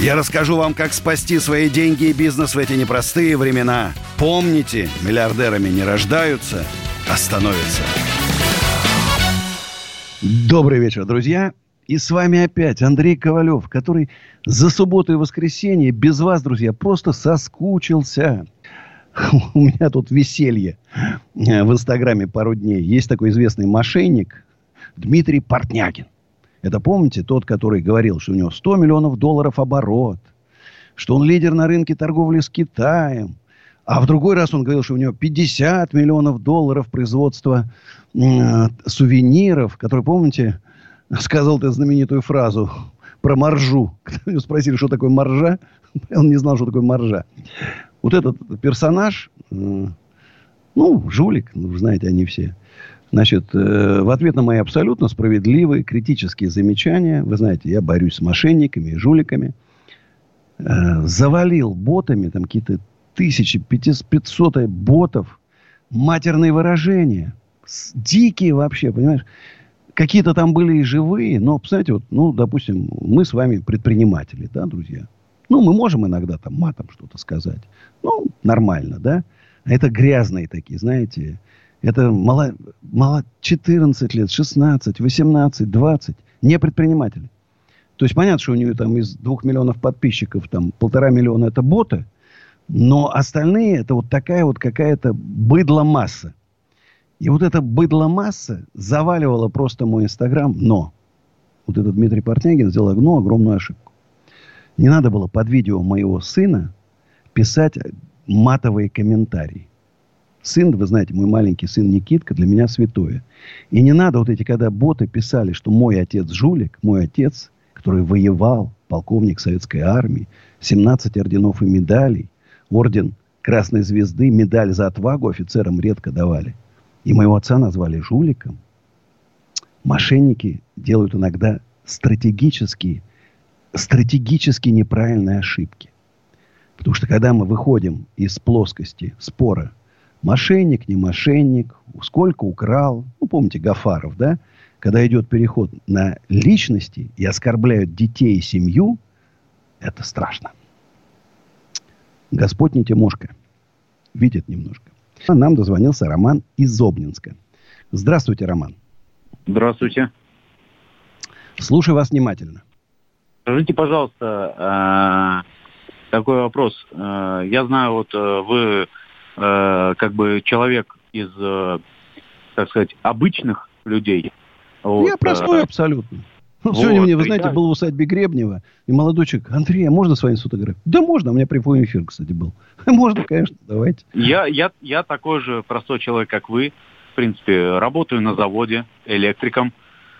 Я расскажу вам, как спасти свои деньги и бизнес в эти непростые времена. Помните, миллиардерами не рождаются, а становятся. Добрый вечер, друзья. И с вами опять Андрей Ковалев, который за субботу и воскресенье без вас, друзья, просто соскучился. У меня тут веселье в Инстаграме пару дней. Есть такой известный мошенник Дмитрий Портнягин. Это, помните, тот, который говорил, что у него $100 миллионов оборот, что он лидер на рынке торговли с Китаем. А в другой раз он говорил, что у него $50 миллионов производства сувениров, который, помните, сказал ты знаменитую фразу про маржу. Когда его спросили, что такое маржа, он не знал, что такое маржа. Вот этот персонаж, жулик, знаете, они все. Значит, в ответ на мои абсолютно справедливые критические замечания, вы знаете, я борюсь с мошенниками и жуликами, завалил ботами, там какие-то 1500 ботов, матерные выражения, дикие вообще, понимаешь? Какие-то там были и живые, но, представляете, допустим, мы с вами предприниматели, да, друзья? Мы можем иногда там матом что-то сказать. Нормально, да? А это грязные такие, знаете... Это мало 14 лет, 16, 18, 20. Не предприниматели. То есть, понятно, что у нее там из 2 миллионов подписчиков там 1,5 миллиона это боты. Но остальные это вот такая вот какая-то быдломасса. И вот эта быдломасса заваливала просто мой Инстаграм. Но вот этот Дмитрий Портнягин сделал огромную ошибку. Не надо было под видео моего сына писать матовые комментарии. Сын, вы знаете, мой маленький сын Никитка для меня святое. И не надо вот эти, когда боты писали, что мой отец жулик, мой отец, который воевал, полковник советской армии, 17 орденов и медалей, орден Красной Звезды, медаль за отвагу офицерам редко давали. И моего отца назвали жуликом. Мошенники делают иногда стратегически неправильные ошибки. Потому что когда мы выходим из плоскости спора, мошенник, не мошенник, сколько украл. Помните Гафаров, да? Когда идет переход на личности и оскорбляют детей и семью, это страшно. Господь не Тимошка. Видит немножко. Нам дозвонился Роман из Обнинска. Здравствуйте, Роман. Здравствуйте. Слушаю вас внимательно. Скажите, пожалуйста, такой вопрос. Я знаю, вы... как бы человек из, так сказать, обычных людей. Я простой абсолютно. Сегодня мне, вы знаете, был в усадьбе Гребнева, и молодой человек: Андрей, а можно с вами сфотографировать? Да можно, у меня прямой эфир, кстати, был. Можно, конечно, давайте. Я такой же простой человек, как вы. В принципе, работаю на заводе электриком,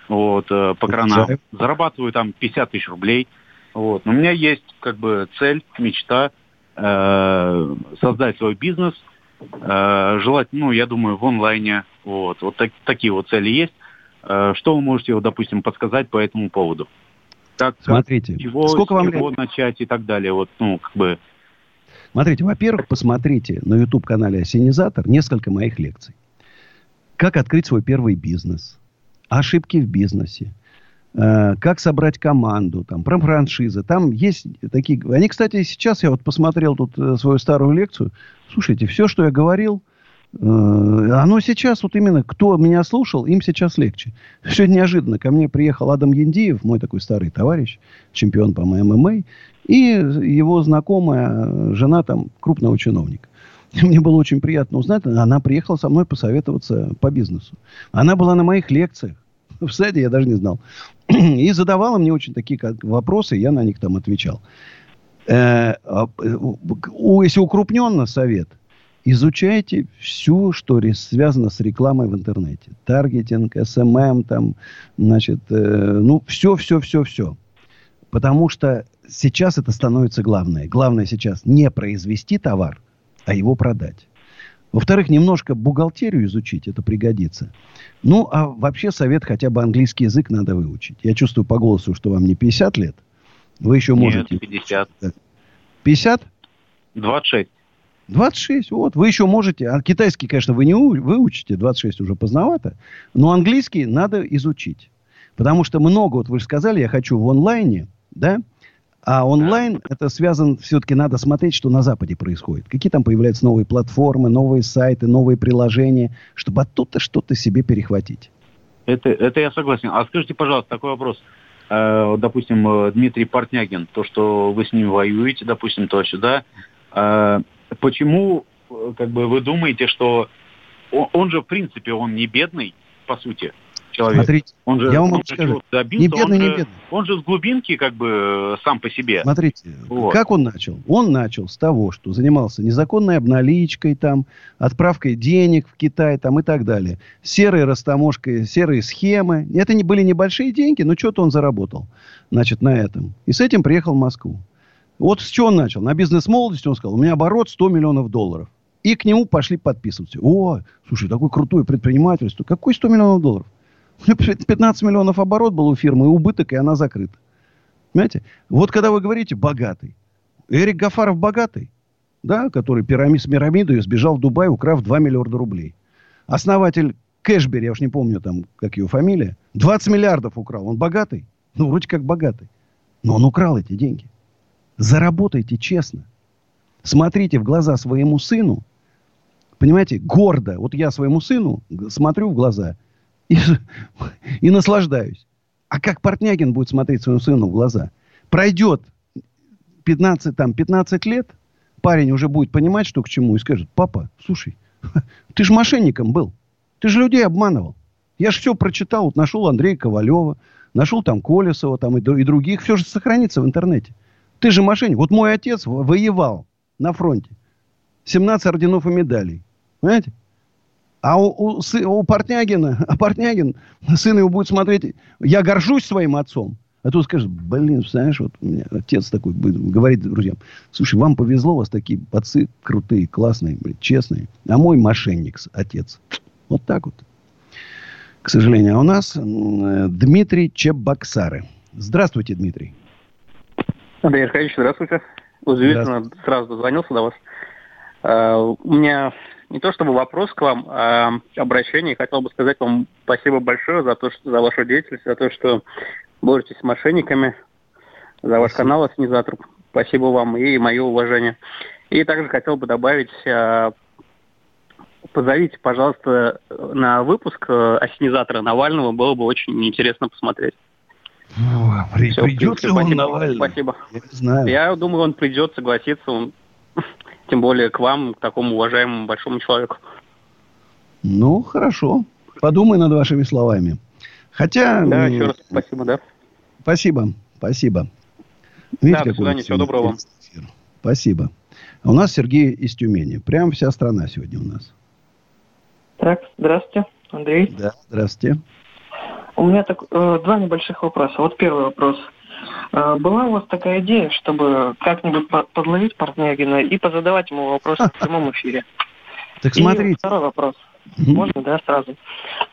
по кранам. Зарабатываю там 50 тысяч рублей. У меня есть, цель, мечта создать свой бизнес, желательно, я думаю, в онлайне. Такие цели есть. Что вы можете, допустим, подсказать по этому поводу? Смотрите, сколько вам лет? Начать и так далее. Смотрите, во-первых, посмотрите на YouTube-канале «Асенизатор» несколько моих лекций. Как открыть свой первый бизнес, ошибки в бизнесе, как собрать команду, про франшизы. Там есть такие... Они, кстати, сейчас, я посмотрел тут свою старую лекцию. Слушайте, все, что я говорил, оно сейчас, именно, кто меня слушал, им сейчас легче. Все неожиданно. Ко мне приехал Адам Яндиев, мой такой старый товарищ, чемпион по ММА, и его знакомая жена крупного чиновника. Мне было очень приятно узнать, она приехала со мной посоветоваться по бизнесу. Она была на моих лекциях. В саде я даже не знал. И задавала мне очень такие вопросы, я на них отвечал. Если укрупненно совет, изучайте все, что связано с рекламой в интернете. Таргетинг, СММ, все. Потому что сейчас это становится главное. Главное сейчас не произвести товар, а его продать. Во-вторых, немножко бухгалтерию изучить, это пригодится. Ну, а вообще совет, хотя бы английский язык надо выучить. Я чувствую по голосу, что вам не 50 лет. Вы еще можете... Нет, 50. 50? 26. 26, вот. Вы еще можете... А китайский, конечно, вы не выучите, 26 уже поздновато. Но английский надо изучить. Потому что много, вот вы же сказали, я хочу в онлайне, да? А онлайн, это связано, все-таки надо смотреть, что на Западе происходит. Какие там появляются новые платформы, новые сайты, новые приложения, чтобы оттуда что-то себе перехватить. Это я согласен. А скажите, пожалуйста, такой вопрос. Допустим, Дмитрий Портнягин, то, что вы с ним воюете, допустим, то сюда. Почему, как бы, вы думаете, что он же, в принципе, он не бедный, по сути, человек. Смотрите, он же, я вам скажу, не бедный, не бедный. Он же с глубинки, как бы, сам по себе. Смотрите, вот. Как он начал? Он начал с того, что занимался незаконной обналичкой, там, отправкой денег в Китай там, и так далее. Серой растаможкой, серые схемы. Это не были небольшие деньги, но что-то он заработал, значит, на этом. И с этим приехал в Москву. Вот с чего он начал? На бизнес-молодости он сказал, у меня оборот 100 миллионов долларов. И к нему пошли подписываться. О, слушай, такое крутое предпринимательство. Какой 100 миллионов долларов? 15 миллионов оборот был у фирмы, и убыток, и она закрыта. Понимаете? Вот когда вы говорите «богатый». Эрик Гафаров богатый, да, который с пирамидой сбежал в Дубай, украв 2 миллиарда рублей. Основатель Кэшбери, я уж не помню, там, как его фамилия, 20 миллиардов украл. Он богатый? Ну, вроде как богатый. Но он украл эти деньги. Заработайте честно. Смотрите в глаза своему сыну. Понимаете, гордо. Вот я своему сыну смотрю в глаза и наслаждаюсь. А как Портнягин будет смотреть своему сыну в глаза? Пройдет 15 лет, парень уже будет понимать, что к чему, и скажет: папа, слушай, ты же мошенником был. Ты же людей обманывал. Я же все прочитал. Вот нашел Андрея Ковалева, нашел там Колесова там, и других. Все же сохранится в интернете. Ты же мошенник. Вот мой отец воевал на фронте. 17 орденов и медалей. Понимаете? А у Портнягина, сын его будет смотреть, я горжусь своим отцом. А тут скажет, блин, знаешь, вот у меня отец такой будет говорить друзьям, слушай, вам повезло, у вас такие отцы крутые, классные, блин, честные. А мой мошенник, отец. Вот так вот. К сожалению. А у нас Дмитрий Чебоксары. Здравствуйте, Дмитрий. Андрей Аркадьевич, здравствуйте. Удивительно, сразу дозвонился до вас. У меня не то чтобы вопрос к вам, а обращение. Хотел бы сказать вам спасибо большое за то, что за вашу деятельность, за то, что боретесь с мошенниками, за ваш канал «Асенизатор». Спасибо вам и мое уважение. И также хотел бы добавить, позовите, пожалуйста, на выпуск «Асенизатора» Навального. Было бы очень интересно посмотреть. Все, придется он Навальный? Спасибо. Я думаю, он придет, согласится. Тем более к вам, к такому уважаемому большому человеку. Ну, хорошо. Подумай над вашими словами. Хотя... Да, еще раз спасибо, да. Спасибо. Видите, да, до свидания, всего доброго вам. Спасибо. А у нас Сергей из Тюмени. Прям вся страна сегодня у нас. Так, здравствуйте, Андрей. Да, здравствуйте. У меня два небольших вопроса. Вот первый вопрос. Была у вас такая идея, чтобы как-нибудь подловить Портнягина и позадавать ему вопросы в прямом эфире? Так смотрите. И второй вопрос. Можно, да, сразу?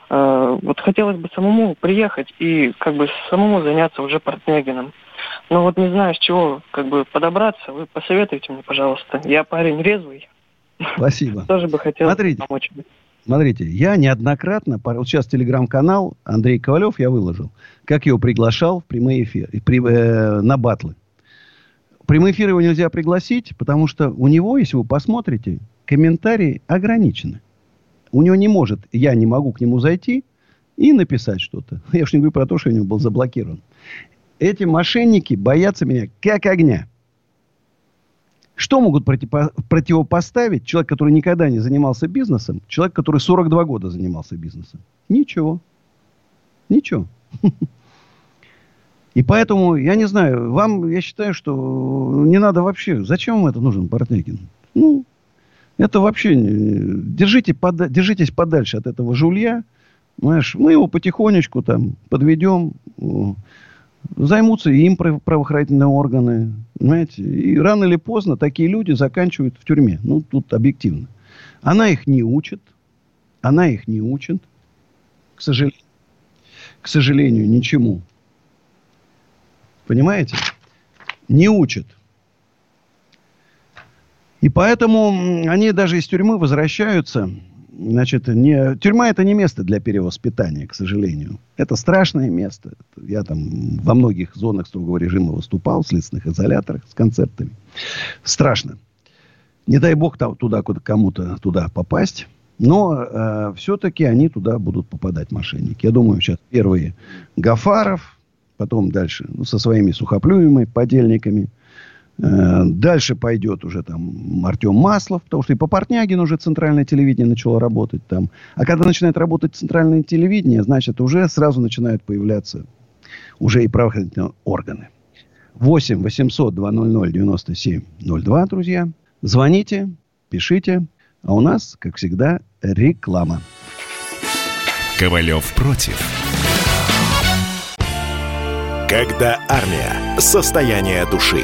Вот хотелось бы самому приехать и как бы самому заняться уже Портнягиным. Но вот не знаю, с чего как бы подобраться. Вы посоветуйте мне, пожалуйста. Я парень резвый. Спасибо. Тоже бы хотел помочь. Смотрите, я неоднократно, вот сейчас телеграм-канал Андрей Ковалев я выложил, как его приглашал в прямые эфиры, на батлы. В прямые эфиры его нельзя пригласить, потому что у него, если вы посмотрите, комментарии ограничены. У него я не могу к нему зайти и написать что-то. Я уж не говорю про то, что у него был заблокирован. Эти мошенники боятся меня как огня. Что могут противопоставить человек, который никогда не занимался бизнесом, человек, который 42 года занимался бизнесом? Ничего. И поэтому, я не знаю, я считаю, что не надо вообще... Зачем вам это нужен, Портнягин? Ну, это вообще... Держитесь подальше от этого жулья. Знаешь, мы его потихонечку там подведем... займутся и им правоохранительные органы. Понимаете? И рано или поздно такие люди заканчивают в тюрьме. Ну, тут объективно. Она их не учит. Она их не учит. К сожалению, ничему. Понимаете? Не учит. И поэтому они даже из тюрьмы возвращаются. Значит, тюрьма – это не место для перевоспитания, к сожалению. Это страшное место. Я там во многих зонах строгого режима выступал, в следственных изоляторах, с концертами. Страшно. Не дай бог туда, кому-то туда попасть. Но все-таки они туда будут попадать, мошенники. Я думаю, сейчас первые Гафаров, потом дальше со своими сухоплюемыми подельниками. Дальше пойдет уже там Артем Маслов, потому что и по Портнягину уже центральное телевидение начало работать там. А когда начинает работать центральное телевидение, значит, уже сразу начинают появляться уже и правоохранительные органы. 8 800 200 9702, друзья. Звоните, пишите. А у нас, как всегда, реклама. Ковалев против. Когда армия. Состояние души.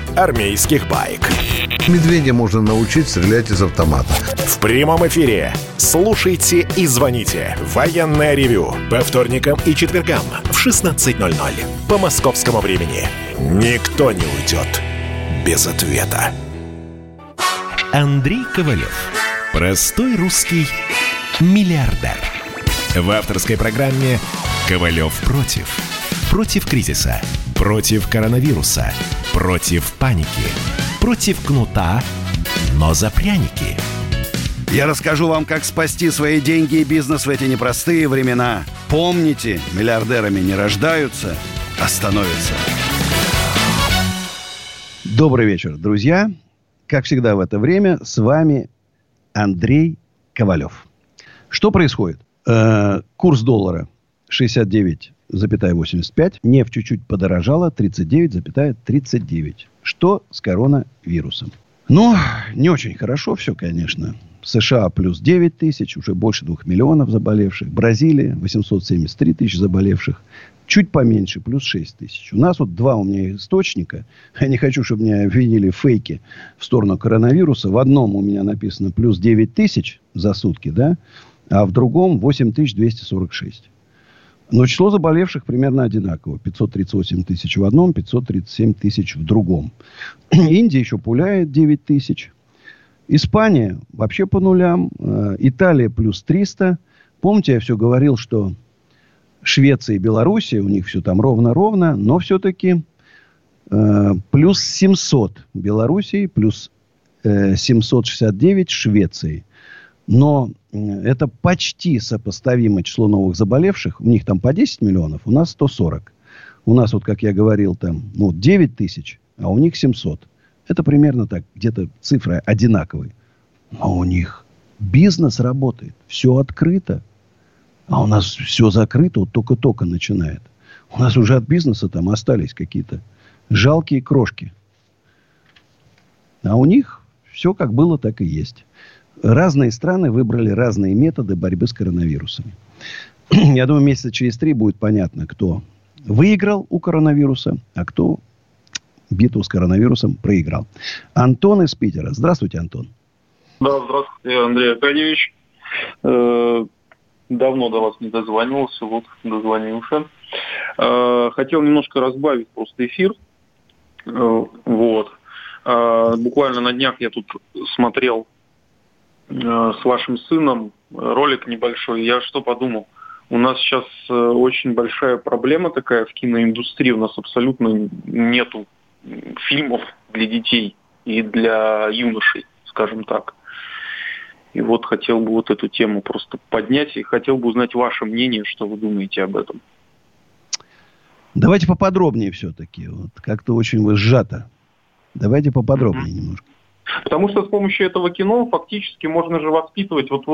армейских баек. Медведя можно научить стрелять из автомата. В прямом эфире. Слушайте и звоните. Военное ревю. По вторникам и четвергам в 16:00 по московскому времени. Никто не уйдет без ответа. Андрей Ковалев. Простой русский миллиардер. В авторской программе «Ковалев против». Против кризиса. Против коронавируса. Против паники. Против кнута, но за пряники. Я расскажу вам, как спасти свои деньги и бизнес в эти непростые времена. Помните, миллиардерами не рождаются, а становятся. Добрый вечер, друзья. Как всегда в это время с вами Андрей Ковалев. Что происходит? Курс доллара 69,85. Нефть чуть-чуть подорожала, 39,39. Что с коронавирусом? Ну, не очень хорошо все, конечно. США плюс 9 тысяч, уже больше 2 миллионов заболевших. Бразилия 873 тысячи заболевших. Чуть поменьше, плюс 6 тысяч. У нас вот два у меня источника. Я не хочу, чтобы меня обвинили в фейке в сторону коронавируса. В одном у меня написано плюс 9 тысяч за сутки, да? А в другом 8246. Но число заболевших примерно одинаково. 538 тысяч в одном, 537 тысяч в другом. Индия еще пуляет 9 тысяч. Испания вообще по нулям. Италия плюс 300. Помните, я все говорил, что Швеция и Белоруссия, у них все там ровно-ровно. Но все-таки плюс 700 Белоруссии, плюс 769 Швеции. Но это почти сопоставимое число новых заболевших. У них там по 10 миллионов, у нас 140. У нас, вот как я говорил, там 9 тысяч, а у них 700. Это примерно так, где-то цифры одинаковые. Но у них бизнес работает, все открыто. А у нас все закрыто, вот только-только начинает. У нас уже от бизнеса там остались какие-то жалкие крошки. А у них все как было, так и есть. Разные страны выбрали разные методы борьбы с коронавирусом. Я думаю, месяца через 3 будет понятно, кто выиграл у коронавируса, а кто битву с коронавирусом проиграл. Антон из Питера. Здравствуйте, Антон. Да, здравствуйте, Андрей Аркадьевич. Давно до вас не дозвонился, вот дозвонился. Хотел немножко разбавить просто эфир. Вот. Буквально на днях я тут смотрел с вашим сыном ролик небольшой. Я что подумал? У нас сейчас очень большая проблема такая в киноиндустрии. У нас абсолютно нету фильмов для детей и для юношей, скажем так. И вот хотел бы вот эту тему просто поднять. И хотел бы узнать ваше мнение, что вы думаете об этом. Давайте поподробнее все-таки. Вот как-то очень вы сжато. Давайте поподробнее немножко. Потому что с помощью этого кино фактически можно же воспитывать. Вот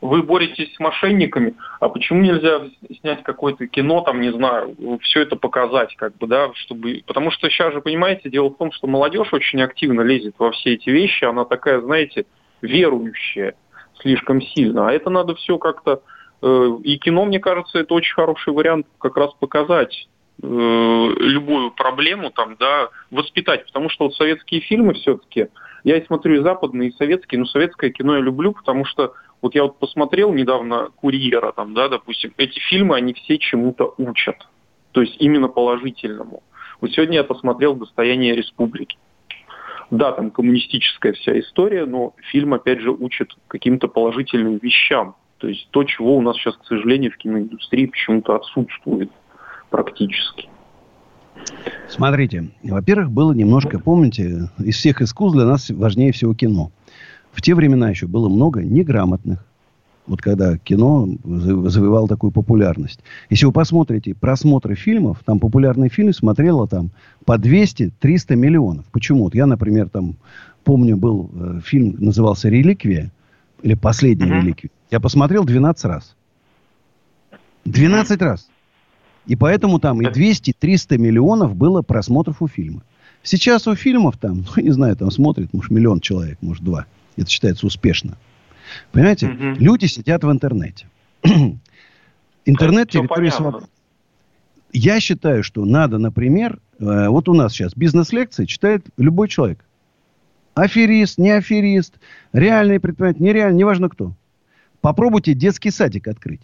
вы боретесь с мошенниками, а почему нельзя снять какое-то кино, там, не знаю, все это показать, как бы, да, чтобы. Потому что сейчас же, понимаете, дело в том, что молодежь очень активно лезет во все эти вещи, она такая, знаете, верующая слишком сильно. А это надо все как-то. И кино, мне кажется, это очень хороший вариант как раз показать любую проблему, там, да, воспитать. Потому что вот советские фильмы все-таки. Я и смотрю и западные, и советские, но советское кино я люблю, потому что вот я вот посмотрел недавно «Курьера», там, да, допустим, эти фильмы, они все чему-то учат, то есть именно положительному. Вот сегодня я посмотрел «Достояние республики». Да, там коммунистическая вся история, но фильм, опять же, учит каким-то положительным вещам, то есть то, чего у нас сейчас, к сожалению, в киноиндустрии почему-то отсутствует практически. Смотрите, во-первых, было немножко, помните, из всех искусств для нас важнее всего кино. В те времена еще было много неграмотных. Вот когда кино завоевало такую популярность. Если вы посмотрите просмотры фильмов, там популярный фильм смотрело там по 200-300 миллионов. Почему? Вот я, например, там помню, был фильм, назывался «Реликвия» или «Последняя реликвия». Я посмотрел 12 раз. 12 раз. И поэтому там и 200-300 миллионов было просмотров у фильма. Сейчас у фильмов там, ну, не знаю, там смотрит, может, миллион человек, может, два. Это считается успешно. Понимаете? Mm-hmm. Люди сидят в интернете. Интернет – территория свободы. Я считаю, что надо, например, вот у нас сейчас бизнес-лекции читает любой человек. Аферист, не аферист, реальный предприниматель, нереальный, неважно кто. Попробуйте детский садик открыть.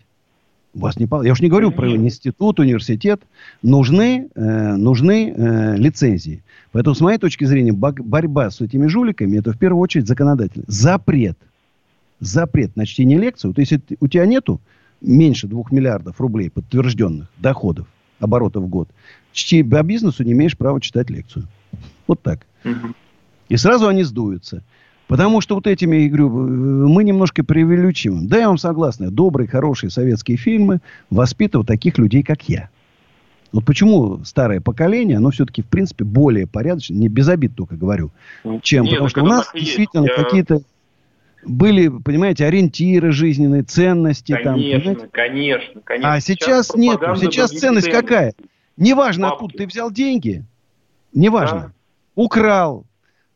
Вас не... Я уж не говорю про институт, университет. Нужны лицензии. Поэтому, с моей точки зрения, борьба с этими жуликами, это в первую очередь законодательно. Запрет на чтение лекций. Вот если у тебя нету меньше 2 миллиардов рублей подтвержденных доходов, оборотов в год, чти по бизнесу, не имеешь права читать лекцию. Вот так. Угу. И сразу они сдуются. Потому что вот этими, я говорю, мы немножко преувеличиваем. Да, я вам согласен. Добрые, хорошие советские фильмы воспитывают таких людей, как я. Вот почему старое поколение, оно все-таки, в принципе, более порядочное, не без обид только говорю, чем... Нет, потому что у нас действительно какие-то были, понимаете, ориентиры жизненные, ценности. Конечно, там, конечно. А сейчас нет. Сейчас ценность какая? Неважно, папки. Откуда ты взял деньги. Неважно. Да. Украл.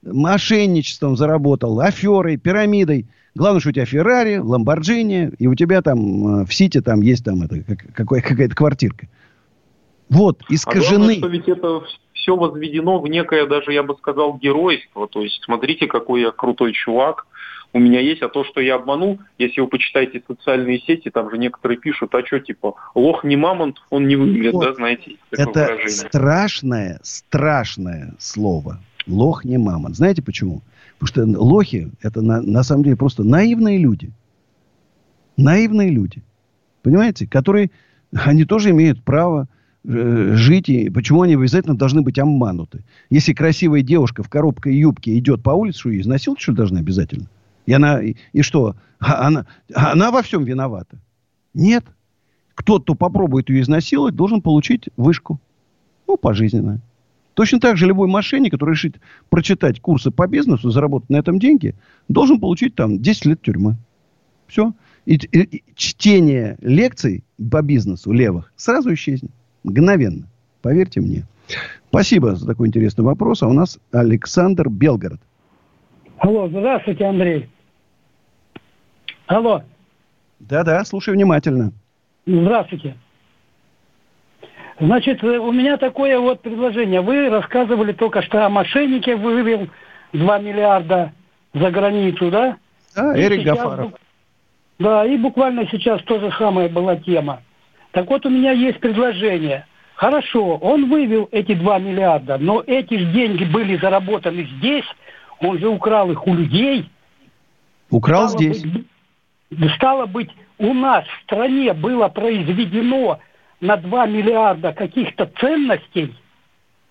Мошенничеством заработал, аферой, пирамидой. Главное, что у тебя Феррари, Ламборджини, и у тебя там в Сити там есть там это, какая-то квартирка. Вот, искажены. А главное, что ведь это все возведено в некое, даже я бы сказал, геройство. То есть, смотрите, какой я крутой чувак у меня есть, а то, что я обманул, если вы почитаете социальные сети, там же некоторые пишут, а что, типа, лох не мамонт, он не выглядит, вот. Да, знаете, такое это выражение. страшное слово. Лох не мамонт. Знаете почему? Потому что лохи – это на самом деле просто наивные люди. Понимаете? Которые, они тоже имеют право жить. И почему они обязательно должны быть обмануты? Если красивая девушка в коробке и юбке идет по улице, что ее изнасиловать, что ли, должна обязательно? И что? Она во всем виновата? Нет. Кто-то, кто попробует ее изнасиловать, должен получить вышку. Ну, пожизненную. Точно так же любой мошенник, который решит прочитать курсы по бизнесу, заработать на этом деньги, должен получить там 10 лет тюрьмы. Все. И чтение лекций по бизнесу левых сразу исчезнет. Мгновенно. Поверьте мне. Спасибо за такой интересный вопрос. А у нас Александр, Белгород. Алло, здравствуйте, Андрей. Алло. Да, слушай внимательно. Здравствуйте. Значит, у меня такое вот предложение. Вы рассказывали только что о мошеннике, вывел 2 миллиарда за границу, да? Да, Эрик Гафаров. Да, и буквально сейчас то же самое была тема. Так вот, у меня есть предложение. Хорошо, он вывел эти 2 миллиарда, но эти же деньги были заработаны здесь, он же украл их у людей. Украл здесь. Стало быть, у нас в стране было произведено... на 2 миллиарда каких-то ценностей.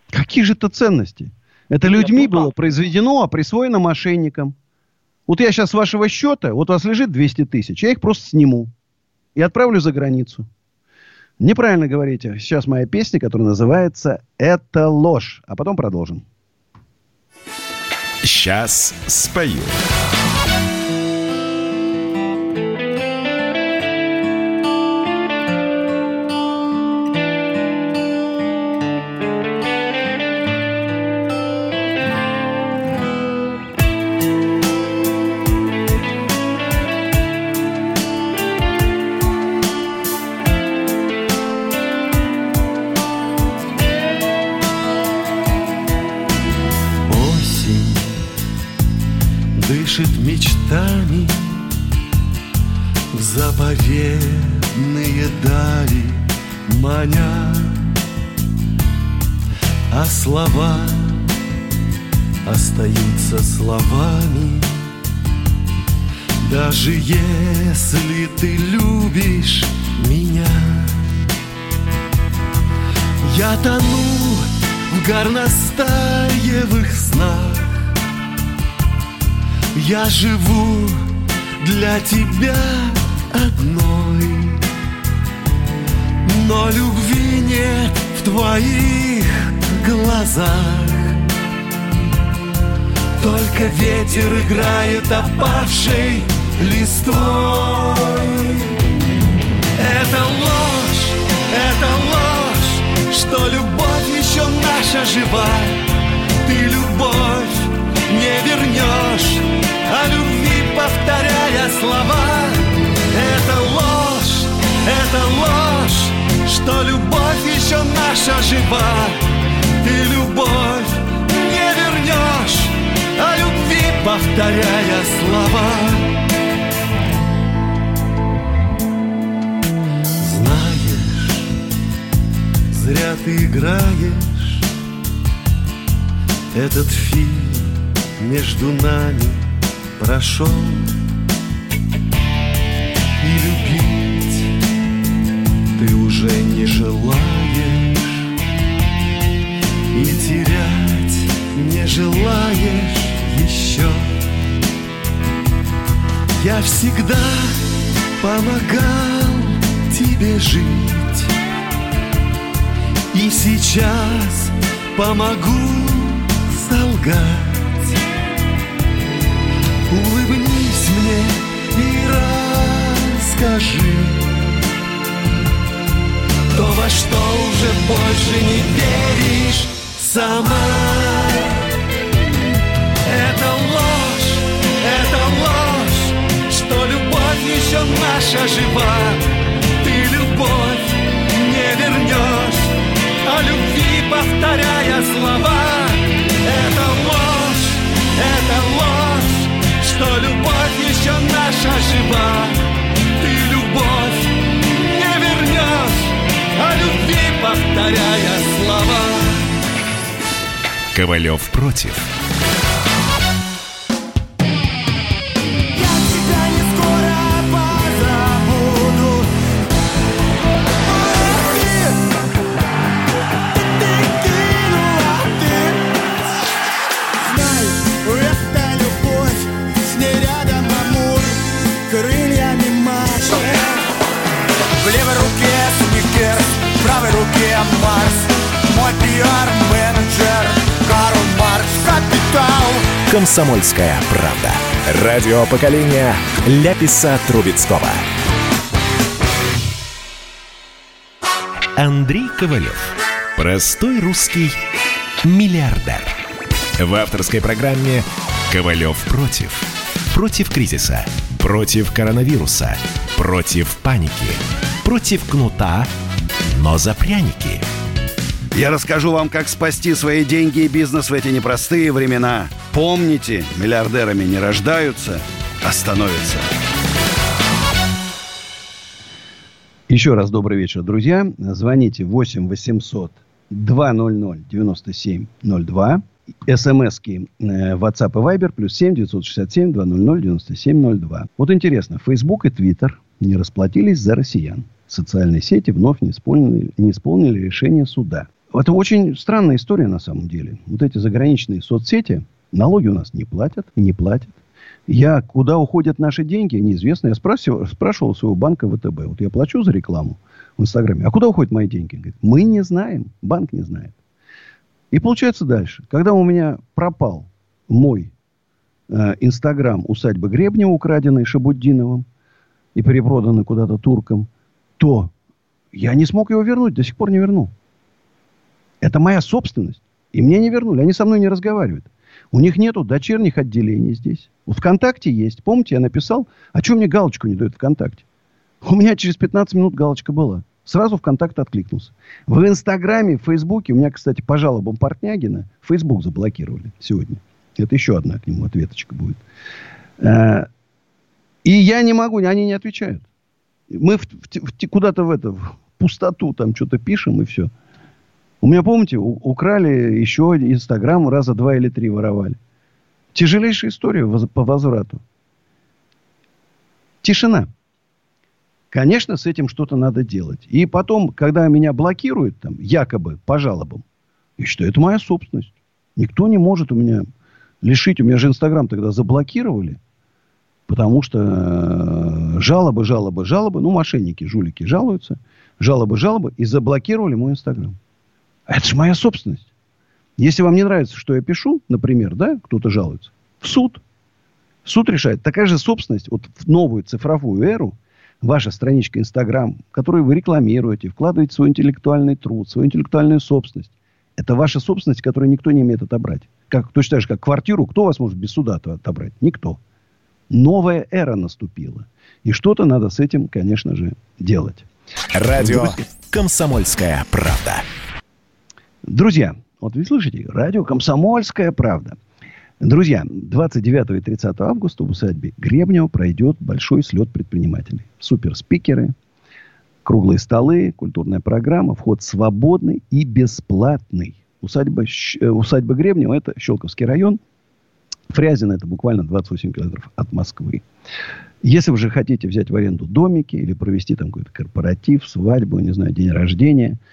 Какие же это ценности? Это людьми было произведено, а присвоено мошенникам. Вот я сейчас с вашего счета, вот у вас лежит 200 тысяч, я их просто сниму и отправлю за границу. Неправильно говорите. Сейчас моя песня, которая называется «Это ложь». А потом продолжим. Сейчас спою. Дышит мечтами в заповедные дали маня, а слова остаются словами. Даже если ты любишь меня, я тону в горностаевых снах. Я живу для тебя одной, но любви нет в твоих глазах. Только ветер играет опавшей листвой. Это ложь, что любовь еще наша жива. Ты любовь не вернешь, о любви повторяя слова. Это ложь, что любовь еще наша жива. Ты любовь не вернешь, о любви повторяя слова. Знаешь, зря ты играешь этот фильм. Между нами прошел, и любить ты уже не желаешь, и терять не желаешь еще. Я всегда помогал тебе жить, и сейчас помогу солгать. Улыбнись мне и расскажи то, во что уже больше не веришь сама. Это ложь, что любовь еще наша жива. Ты любовь не вернешь, о любви повторяя слова. Это ложь, что любовь еще наша жива. Ты любовь не вернешь, а любви повторяя слова. Ковалев против. «Комсомольская правда». Радио поколения Ляписа Трубецкого. Андрей Ковалев. Простой русский миллиардер. В авторской программе «Ковалев против». Против кризиса. Против коронавируса. Против паники. Против кнута, но за пряники. Я расскажу вам, как спасти свои деньги и бизнес в эти непростые времена. Помните, миллиардерами не рождаются, а становятся. Еще раз добрый вечер, друзья. Звоните 8 800 200 9702. СМСки WhatsApp и Viber плюс 7 967 200 9702. Вот интересно, Facebook и Twitter не расплатились за россиян. Социальные сети вновь не исполнили решение суда. Это очень странная история на самом деле. Вот эти заграничные соцсети, налоги у нас не платят. Куда уходят наши деньги, неизвестно. Я спрашивал своего банка ВТБ. Вот я плачу за рекламу, в Инстаграме. А куда уходят мои деньги? Говорит, мы не знаем, банк не знает. И получается дальше. Когда у меня пропал мой Инстаграм усадьбы Гребнева, украденный Шабутдиновым и перепроданный куда-то туркам, то я не смог его вернуть, до сих пор не вернул. Это моя собственность. И мне не вернули. Они со мной не разговаривают. У них нету дочерних отделений здесь. ВКонтакте есть. Помните, я написал, а что мне галочку не дают ВКонтакте? У меня через 15 минут галочка была. Сразу ВКонтакте откликнулся. В Инстаграме, в Фейсбуке, у меня, кстати, по жалобам Портнягина, Фейсбук заблокировали сегодня. Это еще одна к нему ответочка будет. И я не могу, они не отвечают. Мы куда-то в пустоту там что-то пишем, и все. У меня, помните, украли еще Инстаграм, раза 2 или 3 воровали. Тяжелейшая история по возврату. Тишина. Конечно, с этим что-то надо делать. И потом, когда меня блокируют, там, якобы, по жалобам, я считаю, это моя собственность. Никто не может у меня лишить. У меня же Инстаграм тогда заблокировали, потому что жалобы. Ну, мошенники, жулики жалуются. Жалобы. И заблокировали мой Инстаграм. Это же моя собственность. Если вам не нравится, что я пишу, например, да, кто-то жалуется, в суд. Суд решает. Такая же собственность, вот в новую цифровую эру, ваша страничка Инстаграм, которую вы рекламируете, вкладываете свой интеллектуальный труд, свою интеллектуальную собственность. Это ваша собственность, которую никто не имеет отобрать. Как, точно так же, как квартиру, кто вас может без суда отобрать? Никто. Новая эра наступила. И что-то надо с этим, конечно же, делать. Радио «Комсомольская правда». Друзья, вот вы слышите, радио «Комсомольская правда». Друзья, 29 и 30 августа в усадьбе Гребнева пройдет большой слет предпринимателей. Суперспикеры, круглые столы, культурная программа, вход свободный и бесплатный. Усадьба Гребнева – это Щелковский район. Фрязино – это буквально 28 километров от Москвы. Если вы же хотите взять в аренду домики или провести там какой-то корпоратив, свадьбу, не знаю, день рождения –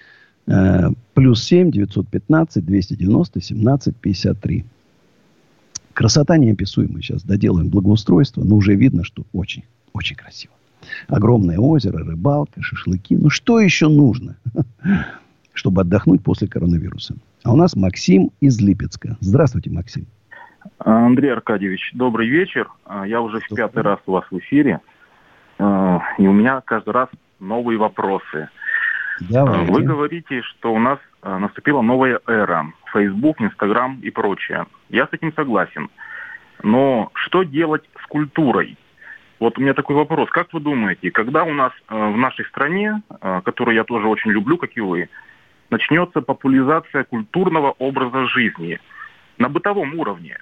+7 915 290 17 53. Красота неописуемая. Сейчас доделаем благоустройство, но уже видно, что очень, очень красиво. Огромное озеро, рыбалка, шашлыки. Ну, что еще нужно, чтобы отдохнуть после коронавируса? А у нас Максим из Липецка. Здравствуйте, Максим. Андрей Аркадьевич, добрый вечер. Я уже в 5-й раз у вас в эфире. И у меня каждый раз новые вопросы. Давайте. Вы говорите, что у нас наступила новая эра. Facebook, Instagram и прочее. Я с этим согласен. Но что делать с культурой? Вот у меня такой вопрос. Как вы думаете, когда у нас в нашей стране, которую я тоже очень люблю, как и вы, начнется популяризация культурного образа жизни на бытовом уровне?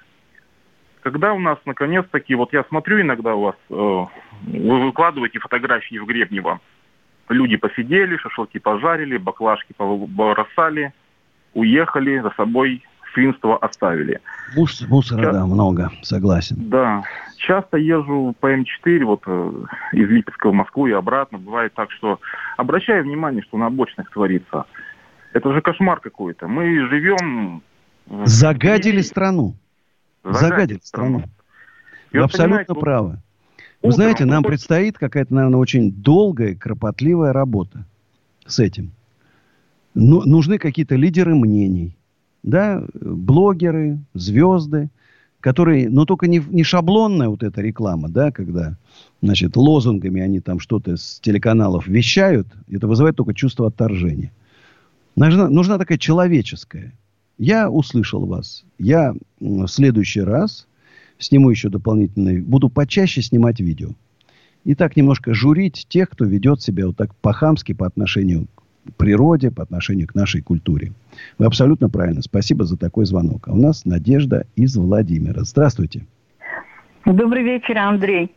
Когда у нас, наконец-таки, вот я смотрю иногда у вас, вы выкладываете фотографии в Гребнево, люди посидели, шашлыки пожарили, баклажки побросали, уехали, за собой свинство оставили. Мусора, да, много, согласен. Да. Часто езжу по М4, вот из Липецка в Москву и обратно. Бывает так, что обращаю внимание, что на обочинах творится. Это же кошмар какой-то. Мы живем... Загадили страну. Загадили страну. Вы абсолютно правы. Вы знаете, нам предстоит какая-то, наверное, очень долгая, кропотливая работа с этим. Нужны какие-то лидеры мнений, да, блогеры, звезды, которые, но только не шаблонная вот эта реклама, да, когда, значит, лозунгами они там что-то с телеканалов вещают, это вызывает только чувство отторжения. Нужна такая человеческая. Я услышал вас, я в следующий раз... Сниму еще дополнительные. Буду почаще снимать видео. И так немножко журить тех, кто ведет себя вот так по-хамски по отношению к природе, по отношению к нашей культуре. Вы абсолютно правильно. Спасибо за такой звонок. А у нас Надежда из Владимира. Здравствуйте. Добрый вечер, Андрей.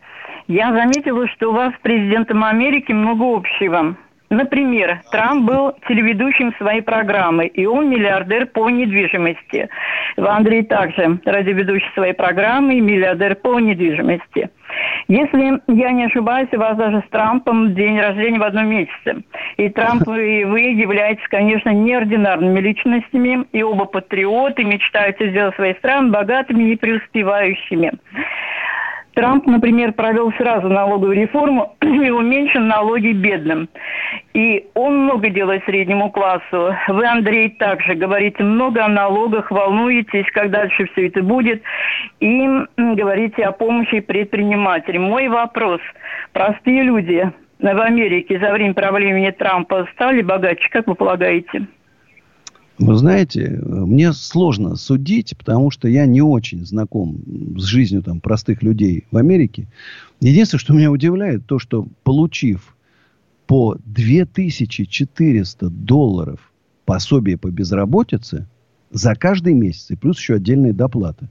Я заметила, что у вас с президентом Америки много общего. Например, Трамп был телеведущим своей программы, и он миллиардер по недвижимости. Андрей также радиоведущий своей программы и миллиардер по недвижимости. Если я не ошибаюсь, у вас даже с Трампом день рождения в одном месяце. И Трамп, и вы являетесь, конечно, неординарными личностями, и оба патриоты, мечтаете сделать свои страны богатыми и преуспевающими. Трамп, например, провел сразу налоговую реформу и уменьшил налоги бедным. И он много делает среднему классу. Вы, Андрей, также говорите много о налогах, волнуетесь, как дальше все это будет. И говорите о помощи предпринимателям. Мой вопрос. Простые люди в Америке за время правления Трампа стали богаче, как вы полагаете? Вы знаете, мне сложно судить, потому что я не очень знаком с жизнью там простых людей в Америке. Единственное, что меня удивляет, то, что получив по $2400 пособие по безработице за каждый месяц, и плюс еще отдельные доплаты,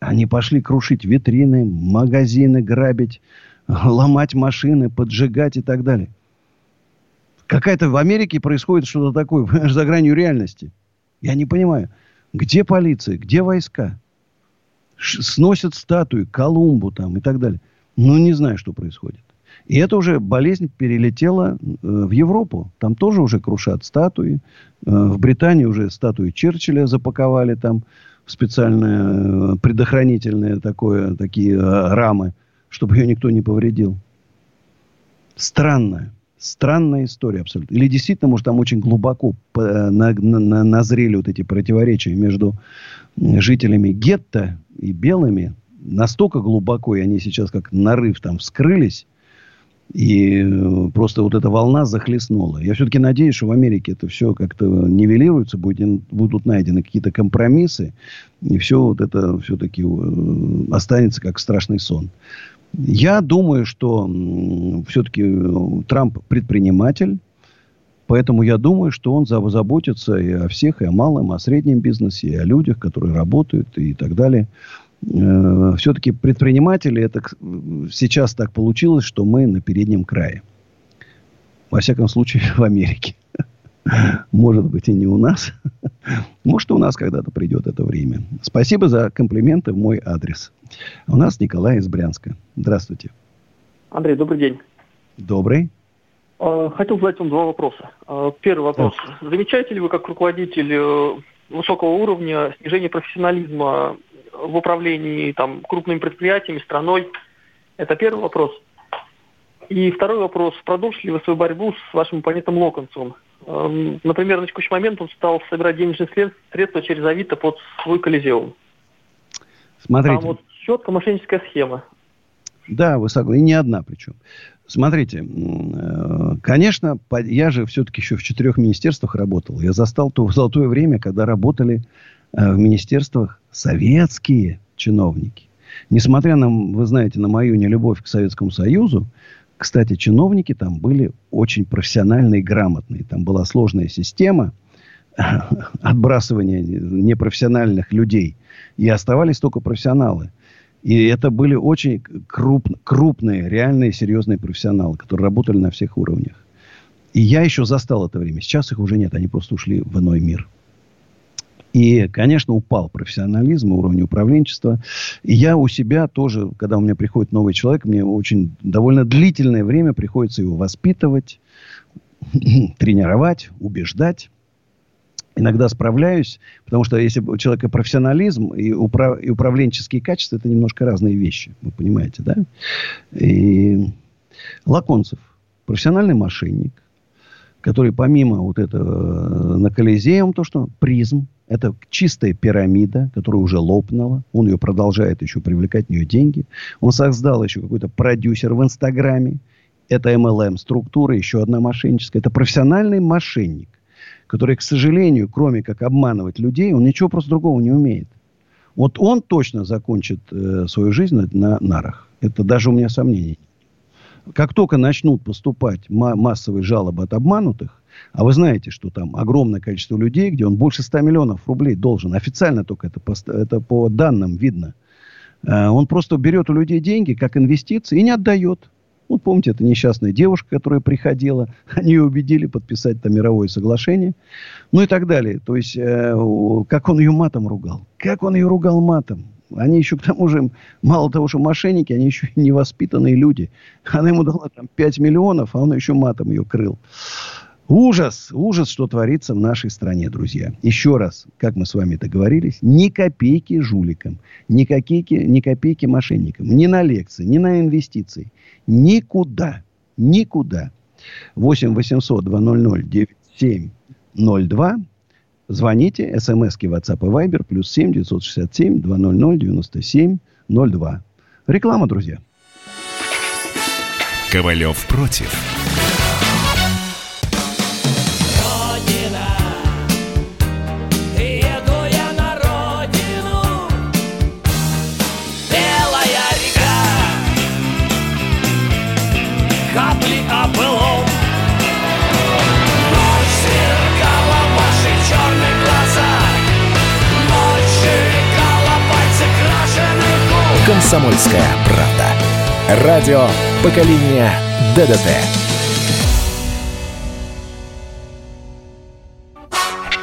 они пошли крушить витрины, магазины, грабить, ломать машины, поджигать и так далее. Какая-то в Америке происходит что-то такое, понимаешь, за гранью реальности. Я не понимаю, где полиция, где войска? Сносят статуи Колумбу там и так далее. Ну, не знаю, что происходит. И это уже болезнь перелетела в Европу. Там тоже уже крушат статуи. В Британии уже статуи Черчилля запаковали там в специальное предохранительное такое, такие рамы, чтобы ее никто не повредил. Странная история абсолютно. Или действительно, может, там очень глубоко назрели вот эти противоречия между жителями гетто и белыми. Настолько глубоко, и они сейчас как нарыв там вскрылись. И просто вот эта волна захлестнула. Я все-таки надеюсь, что в Америке это все как-то нивелируется. Будут найдены какие-то компромиссы. И все вот это все-таки останется как страшный сон. Я думаю, что все-таки Трамп предприниматель, поэтому я думаю, что он заботится и о всех, и о малом, и о среднем бизнесе, и о людях, которые работают и так далее. Все-таки предприниматели, это сейчас так получилось, что мы на переднем крае. Во всяком случае, в Америке. Может быть, и не у нас. Может, у нас когда-то придет это время. Спасибо за комплименты в мой адрес. У нас Николай из Брянска. Здравствуйте. Андрей, добрый день. Добрый. Хотел задать вам два вопроса. Первый вопрос. Да. Замечаете ли вы, как руководитель высокого уровня, снижение профессионализма в управлении там, крупными предприятиями, страной? Это первый вопрос. И второй вопрос. Продолжите ли вы свою борьбу с вашим оппонентом Локонцевым? Например, на текущий момент он стал собирать денежные средства через Авито под свой Колизеум. Смотрите. Там вот четко мошенническая схема. Да, вы согласны. И не одна причем. Смотрите, конечно, я же все-таки еще в 4 министерствах работал. Я застал то золотое время, когда работали в министерствах советские чиновники. Несмотря на, вы знаете, на мою нелюбовь к Советскому Союзу, кстати, чиновники там были очень профессиональные и грамотные. Там была сложная система отбрасывания непрофессиональных людей. И оставались только профессионалы. И это были очень крупные, реальные, серьезные профессионалы, которые работали на всех уровнях. И я еще застал это время. Сейчас их уже нет. Они просто ушли в иной мир. И, конечно, упал профессионализм, уровень управленчества. И я у себя тоже, когда у меня приходит новый человек, мне очень довольно длительное время приходится его воспитывать, тренировать, убеждать. Иногда справляюсь, потому что если у человека профессионализм и управленческие качества, это немножко разные вещи, вы понимаете, да? И Локонцев, профессиональный мошенник, который помимо вот этого на Колизеум, то что призм, это чистая пирамида, которая уже лопнула. Он ее продолжает еще привлекать в нее деньги. Он создал еще какой-то продюсер в Инстаграме. Это MLM-структура, еще одна мошенническая. Это профессиональный мошенник, который, к сожалению, кроме как обманывать людей, он ничего просто другого не умеет. Вот он точно закончит свою жизнь на нарах. Это даже у меня сомнений. Как только начнут поступать массовые жалобы от обманутых, а вы знаете, что там огромное количество людей, где он больше 100 миллионов рублей должен. Официально только это по данным видно. Он просто берет у людей деньги, как инвестиции, и не отдает. Вот помните, это несчастная девушка, которая приходила. Они ее убедили подписать там мировое соглашение. Ну и так далее. То есть, как он ее матом ругал. Как он ее ругал матом. Они еще, к тому же, мало того, что мошенники, они еще и невоспитанные люди. Она ему дала там 5 миллионов, а он еще матом ее крыл. Ужас, ужас, что творится в нашей стране, друзья. Еще раз, как мы с вами договорились, ни копейки жуликам, ни копейки мошенникам, ни на лекции, ни на инвестиции. Никуда. 8-800-200-9702. Звоните, смски, WhatsApp и Viber, +7 967 200 97 02. Реклама, друзья. Ковалев против. «Комсомольская правда». Радио поколения ДДТ.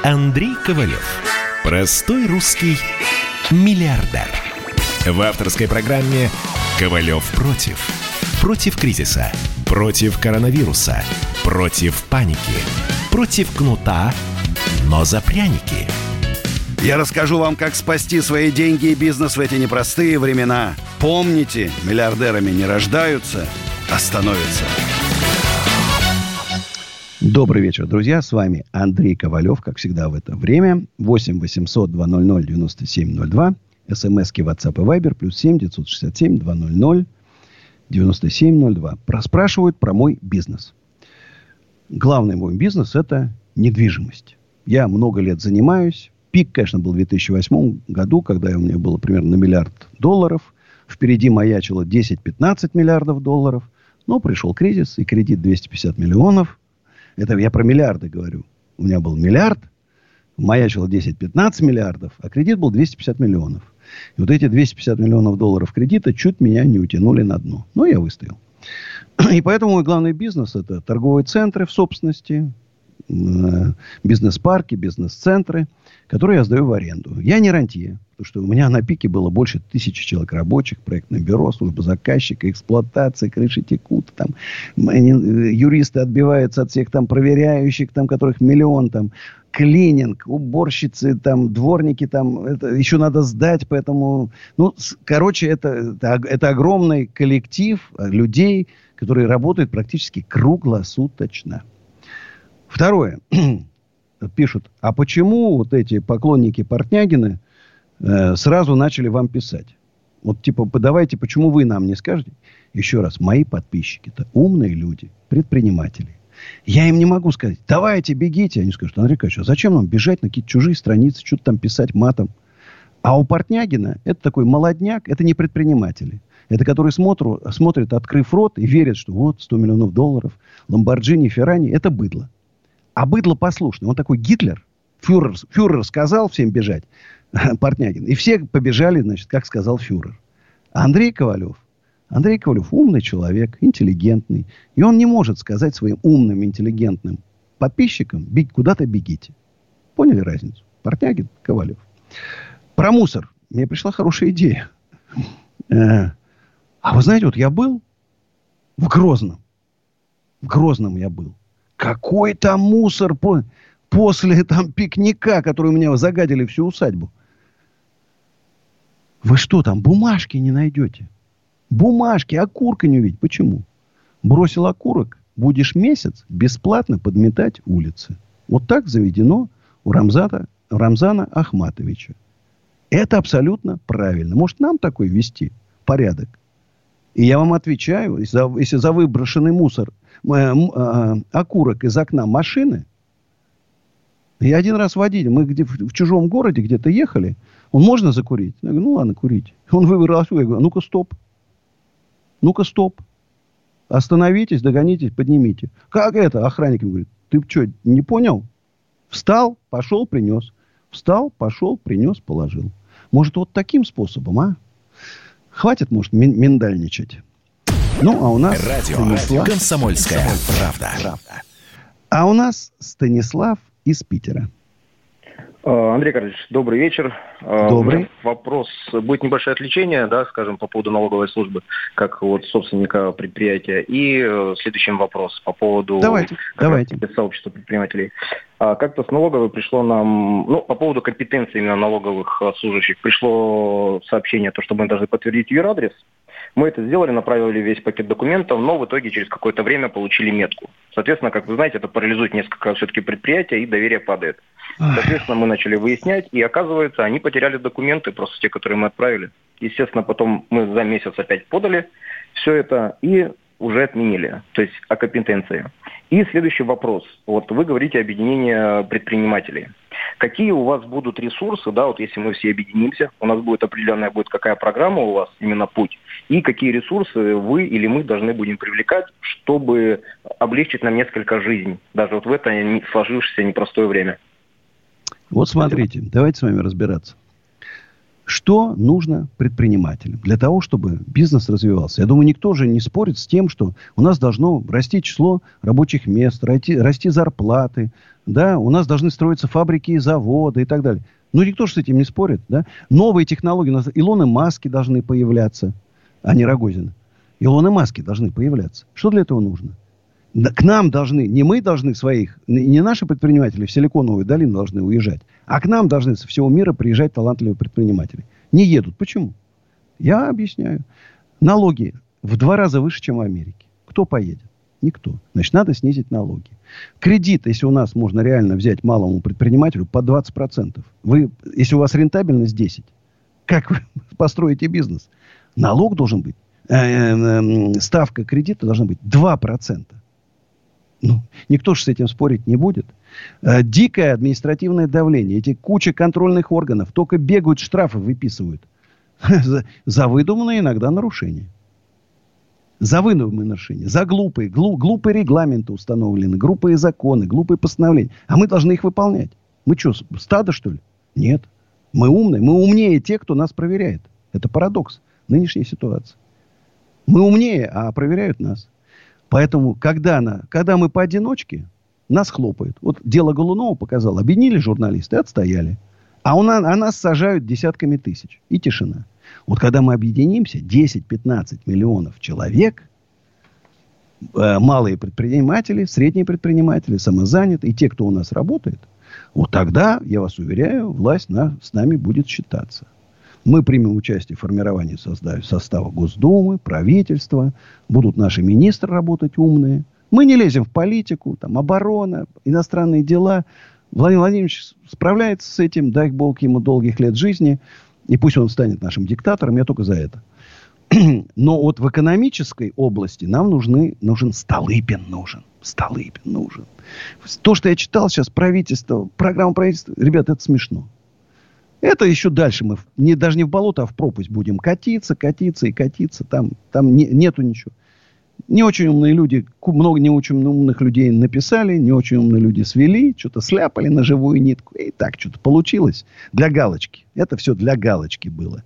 Андрей Ковалев. Простой русский миллиардер. В авторской программе «Ковалев против». Против кризиса. Против коронавируса. Против паники. Против кнута, но за пряники. Я расскажу вам, как спасти свои деньги и бизнес в эти непростые времена. Помните, миллиардерами не рождаются, а становятся. Добрый вечер, друзья. С вами Андрей Ковалев, как всегда в это время. 8-800-200-9702. СМСки, WhatsApp и Viber. +7 967 200 97 02. Проспрашивают про мой бизнес. Главный мой бизнес – это недвижимость. Я много лет занимаюсь. Пик, конечно, был в 2008 году, когда у меня было примерно на $1 миллиард. Впереди маячило 10-15 миллиардов долларов. Но пришел кризис, и кредит 250 миллионов. Это я про миллиарды говорю. У меня был миллиард, маячило 10-15 миллиардов, а кредит был 250 миллионов. И вот эти $250 миллионов кредита чуть меня не утянули на дно. Но я выстоял. И поэтому мой главный бизнес – это торговые центры в собственности, бизнес-парки, бизнес-центры, которые я сдаю в аренду. Я не рантье, потому что у меня на пике было больше 1000 человек рабочих, проектное бюро, служба заказчика, эксплуатация, крыши текут, там, юристы отбиваются от всех там проверяющих, там, которых миллион, там, клининг, уборщицы, там, дворники, там, это еще надо сдать, поэтому, ну, короче, это огромный коллектив людей, которые работают практически круглосуточно. Второе. Пишут, а почему вот эти поклонники Портнягина сразу начали вам писать? Вот типа, давайте, почему вы нам не скажете? Еще раз, мои подписчики-то умные люди, предприниматели. Я им не могу сказать, давайте, бегите. Они скажут, Андрей Ковалевич, а зачем нам бежать на какие-то чужие страницы, что-то там писать матом? А у Портнягина это такой молодняк, это не предприниматели. Это которые смотрят, открыв рот, и верят, что вот $100 миллионов, Ламборджини, Феррари, это быдло. А быдло послушный. Он такой Гитлер. Фюрер сказал всем бежать, Портнягин. И все побежали, значит, как сказал фюрер. А Андрей Ковалев умный человек, интеллигентный. И он не может сказать своим умным, интеллигентным подписчикам, куда-то бегите. Поняли разницу? Портнягин, Ковалев. Про мусор. Мне пришла хорошая идея. А вы знаете, вот я был в Грозном. В Грозном я был. Какой там мусор после там пикника, который у меня загадили всю усадьбу. Вы что там, бумажки не найдете? Бумажки, окурка не увидите. Почему? Бросил окурок, будешь месяц бесплатно подметать улицы. Вот так заведено у Рамзана Ахматовича. Это абсолютно правильно. Может, нам такой вести порядок? И я вам отвечаю, если за выброшенный мусор, окурок из окна машины. Я один раз водитель, мы в чужом городе где-то ехали, он, можно закурить? Я говорю, ну ладно, курить. Он выбрал, я говорю, ну-ка, стоп. Остановитесь, догонитесь, поднимите. Как это? Охранник говорит, ты что, не понял? Встал, пошел, принес. Встал, пошел, принес, положил. Может, вот таким способом, а? Хватит, может, миндальничать. Ну, а у нас... Радио. «Комсомольская правда». А у нас Станислав из Питера. Андрей Карлович, добрый вечер. Добрый. Вопрос. Будет небольшое отвлечение, да, скажем, по поводу налоговой службы, как вот собственника предприятия. И следующий вопрос по поводу давайте. Сообщества предпринимателей. Как-то с налоговой пришло нам, по поводу компетенции именно налоговых служащих, пришло сообщение, то, что мы должны подтвердить юр-адрес. Мы это сделали, направили весь пакет документов, но в итоге через какое-то время получили метку. Соответственно, как вы знаете, это парализует несколько все-таки предприятий, и доверие падает. Соответственно, мы начали выяснять, и оказывается, они потеряли документы, просто те, которые мы отправили. Естественно, потом мы за месяц опять подали все это и уже отменили, то есть о компетенции. И следующий вопрос. Вот вы говорите о объединении предпринимателей. Какие у вас будут ресурсы, да, вот если мы все объединимся, у нас будет определенная, будет какая программа у вас, именно путь, и какие ресурсы вы или мы должны будем привлекать, чтобы облегчить нам несколько жизней, даже вот в это сложившееся непростое время. Вот смотрите, давайте с вами разбираться. Что нужно предпринимателям для того, чтобы бизнес развивался? Я думаю, никто же не спорит с тем, что у нас должно расти число рабочих мест, расти зарплаты, да? У нас должны строиться фабрики и заводы и так далее. Ну, никто же с этим не спорит. Да? Новые технологии. У нас Илоны Маски должны появляться, а не Рогозин. Илоны Маски должны появляться. Что для этого нужно? К нам должны, не мы должны своих, не наши предприниматели в Силиконовую долину должны уезжать, а к нам должны со всего мира приезжать талантливые предприниматели. Не едут. Почему? Я объясняю. Налоги в 2 раза выше, чем в Америке. Кто поедет? Никто. Значит, надо снизить налоги. Кредит, если у нас можно реально взять малому предпринимателю, по 20%. Если у вас рентабельность 10%, как вы построите бизнес? Налог должен быть, ставка кредита должна быть 2%. Ну, никто же с этим спорить не будет. Дикое административное давление. Эти куча контрольных органов. Только бегают, штрафы выписывают. За выдуманные иногда нарушения. За выдуманные нарушения. За глупые. Глупые регламенты установлены. Глупые законы. Глупые постановления. А мы должны их выполнять. Мы что, стадо, что ли? Нет. Мы умные. Мы умнее тех, кто нас проверяет. Это парадокс нынешней ситуации. Мы умнее, а проверяют нас. Поэтому, когда мы поодиночке, нас хлопают. Вот дело Голунова показало. Объединили журналисты, отстояли. А нас сажают десятками тысяч. И тишина. Вот когда мы объединимся, 10-15 миллионов человек, малые предприниматели, средние предприниматели, самозанятые, и те, кто у нас работает, вот тогда, я вас уверяю, власть с нами будет считаться. Мы примем участие в формировании состава Госдумы, правительства. Будут наши министры работать умные. Мы не лезем в политику, там, оборона, иностранные дела. Владимир Владимирович справляется с этим. Дай бог ему долгих лет жизни. И пусть он станет нашим диктатором. Я только за это. Но вот в экономической области нам нужен Столыпин. То, что я читал сейчас, программа правительства, ребята, это смешно. Это еще дальше мы даже не в болото, а в пропасть будем катиться. Там нету ничего. Не очень умные люди, много не очень умных людей написали, не очень умные люди свели, что-то сляпали на живую нитку. И так что-то получилось для галочки. Это все для галочки было.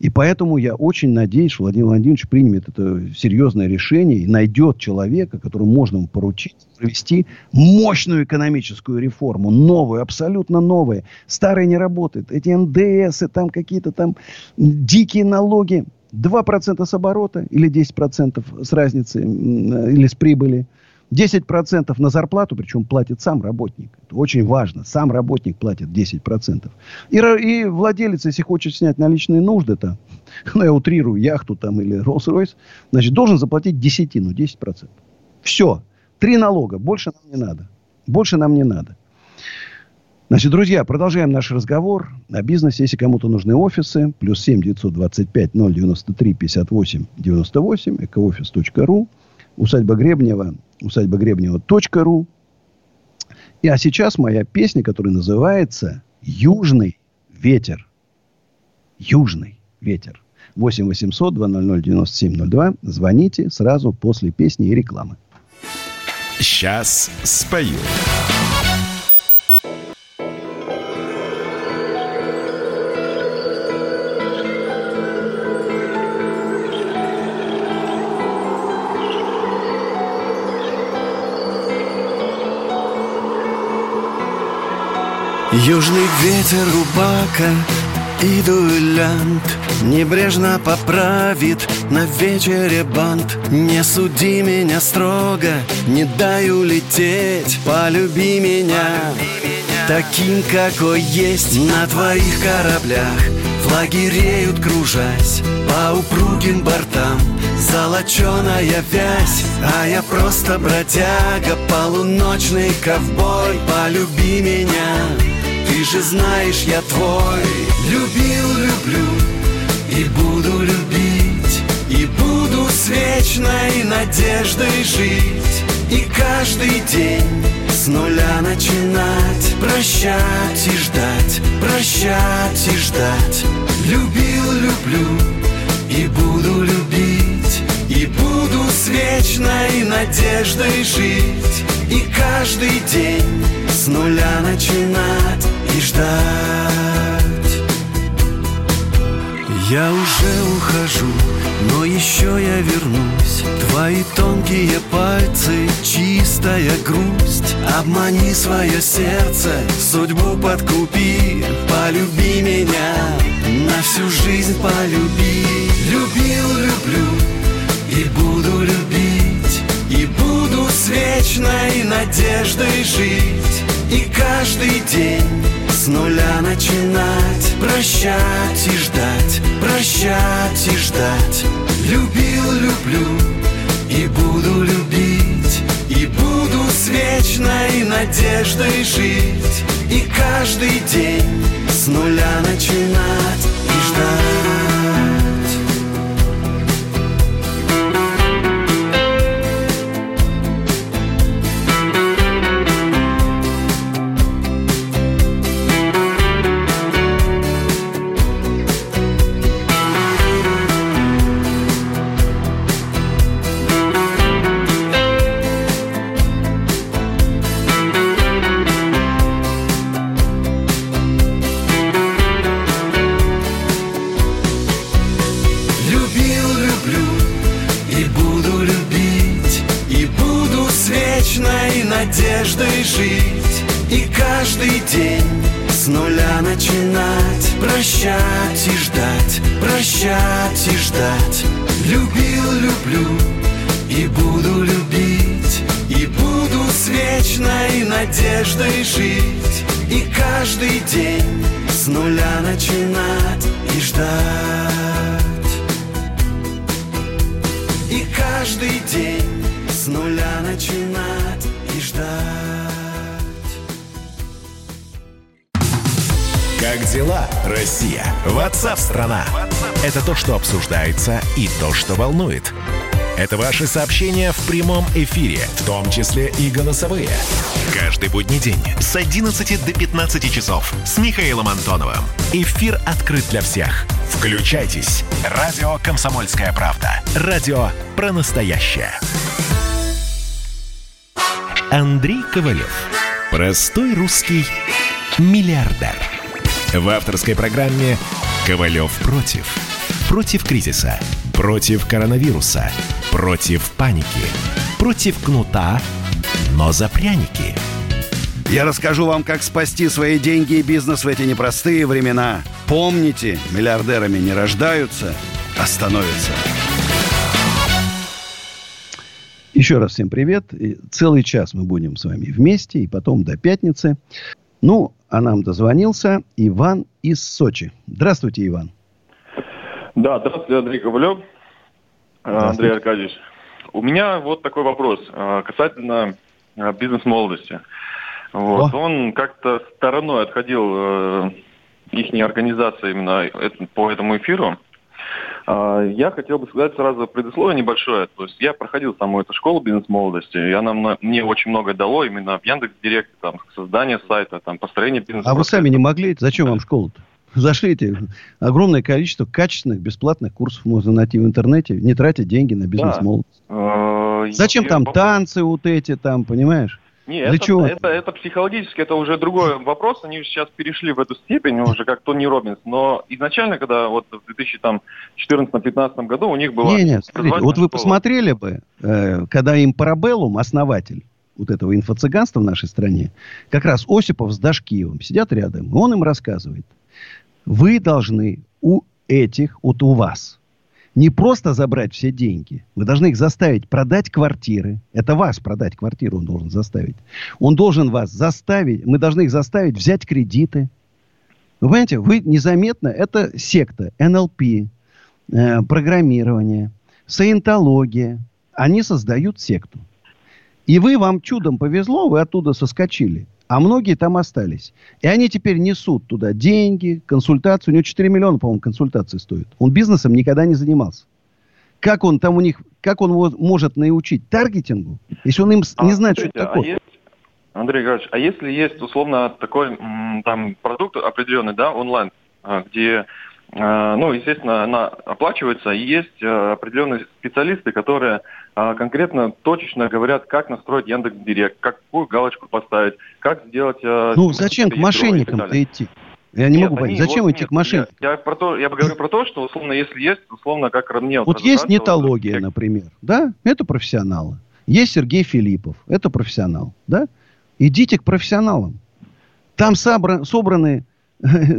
И поэтому я очень надеюсь, что Владимир Владимирович примет это серьезное решение и найдет человека, которому можно ему поручить провести мощную экономическую реформу, новую, абсолютно новую. Старая не работает. Эти НДСы, там какие-то там дикие налоги. 2% с оборота или 10% с разницы или с прибыли. 10% на зарплату, причем платит сам работник. Это очень важно. Сам работник платит 10%. И владелец, если хочет снять наличные нужды, я утрирую, яхту там или Rolls-Royce, значит, должен заплатить 10%. Все. 3 налога. Больше нам не надо. Значит, друзья, продолжаем наш разговор о бизнесе. Если кому-то нужны офисы, +7 925 093 58 98, ecooffice.ru, усадьба Гребнева.ру. А сейчас моя песня, которая называется «Южный ветер». 8 800 200 9702. Звоните сразу после песни и рекламы. Сейчас спою. Южный ветер рубака и дуэлянт небрежно поправит на вечере бант. Не суди меня строго, не дай улететь. Полюби меня таким, какой есть. На твоих кораблях флаги реют, кружась по упругим бортам. Золоченая вязь, а я просто бродяга, полуночный ковбой. Полюби меня, ты же знаешь, я твой. Любил, люблю и буду любить, и буду с вечной надеждой жить. И каждый день с нуля начинать, прощать и ждать, прощать и ждать. Любил, люблю и буду любить, и буду с вечной надеждой жить. И каждый день с нуля начинать и ждать. Я уже ухожу, но еще я вернусь. Твои тонкие пальцы, чистая грусть. Обмани свое сердце, судьбу подкупи. Полюби меня, на всю жизнь полюби. Любил, люблю и буду любить, и буду с вечной надеждой жить. И каждый день с нуля начинать, прощать и ждать, прощать и ждать. Любил, люблю и буду любить, и буду с вечной надеждой жить. И каждый день с нуля начинать и ждать. Страна. Это то, что обсуждается и то, что волнует. Это ваши сообщения в прямом эфире, в том числе и голосовые. Каждый будний день с 11 до 15 часов с Михаилом Антоновым. Эфир открыт для всех. Включайтесь. Радио «Комсомольская правда». Радио про настоящее. Андрей Ковалев. Простой русский миллиардер. В авторской программе «Ковалев против». Против кризиса. Против коронавируса. Против паники. Против кнута, но за пряники. Я расскажу вам, как спасти свои деньги и бизнес в эти непростые времена. Помните, миллиардерами не рождаются, а становятся. Еще раз всем привет. Целый час мы будем с вами вместе, и потом до пятницы. Ну, а нам дозвонился Иван из Сочи. Здравствуйте, Иван. Да, здравствуйте, Андрей Ковалев. Андрей Аркадьевич. У меня вот такой вопрос касательно бизнес-молодости. Вот. Он как-то стороной отходил их организации именно по этому эфиру. Я хотел бы сказать сразу предисловие небольшое. То есть я проходил саму эту школу бизнес-молодости, и она мне очень многое дало именно в Яндекс.Директе, там, создание сайта, там, построение бизнеса. А вы сами не могли? Зачем вам школу-то? Зашлите. Огромное количество качественных, бесплатных курсов можно найти в интернете, не тратя деньги на бизнес-молодость. Да. Зачем там танцы вот эти, там, понимаешь? Нет, это психологически, это уже другой вопрос. Они сейчас перешли в эту степень, уже как Тони Роббинс. Но изначально, когда вот в 2014-2015 году у них было... Нет, смотрите, вот вы посмотрели бы, когда им Парабеллум, основатель, вот этого инфо-цыганства в нашей стране, как раз Осипов с Дашкиевым сидят рядом, и он им рассказывает. Вы должны у вас не просто забрать все деньги. Вы должны их заставить продать квартиры. Это вас продать квартиру он должен заставить. Он должен вас заставить, мы должны их заставить взять кредиты. Вы понимаете, вы незаметно, это секта, НЛП, программирование, саентология. Они создают секту. И вам чудом повезло, вы оттуда соскочили. А многие там остались. И они теперь несут туда деньги, консультацию. У него 4 миллиона, по-моему, консультации стоит. Он бизнесом никогда не занимался. Как он там у них, как он его может научить таргетингу, если он им не знает, смотрите, что это такое? Андрей Иванович, а если есть, условно, такой там продукт определенный, да, онлайн, где, естественно, она оплачивается, и есть определенные специалисты, которые конкретно, точечно говорят, как настроить Яндекс.Директ, какую галочку поставить, как сделать... зачем к мошенникам-то идти? Я не могу понять, зачем идти к мошенникам? Я говорю про то, что, условно, если есть, условно, как мне... Вот есть нетология, например, да? Это профессионалы. Есть Сергей Филиппов, это профессионал, да? Идите к профессионалам. Там собраны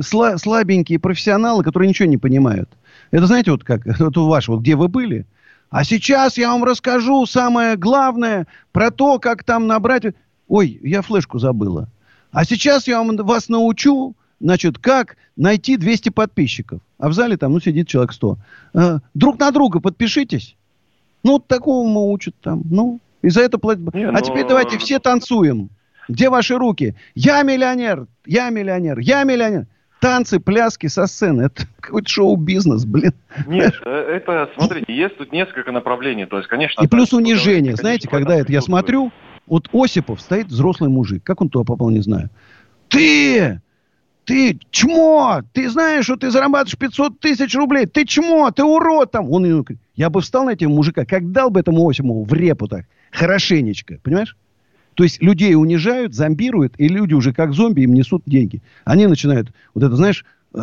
слабенькие профессионалы, которые ничего не понимают. Это, знаете, вот как, вот у вашего, где вы были, а сейчас я вам расскажу самое главное про то, как там набрать... Ой, я флешку забыла. А сейчас я вас научу, как найти 200 подписчиков. А в зале там, сидит человек 100. Друг на друга подпишитесь. Такому учат там. И за это платят. Теперь давайте все танцуем. Где ваши руки? Я миллионер, я миллионер, я миллионер. Танцы, пляски со сцены. Это какой-то шоу-бизнес, блин. Нет, это, смотрите, есть тут несколько направлений. То есть, конечно, и плюс унижение. Знаете, когда это я смотрю, вот Осипов стоит взрослый мужик. Как он туда попал, не знаю. Ты чмо! Ты знаешь, что ты зарабатываешь 500 тысяч рублей. Ты чмо! Ты урод там! Я бы встал на этого мужика, как дал бы этому Осипову в репу так. Хорошенечко. Понимаешь? То есть людей унижают, зомбируют, и люди уже как зомби им несут деньги. Они начинают,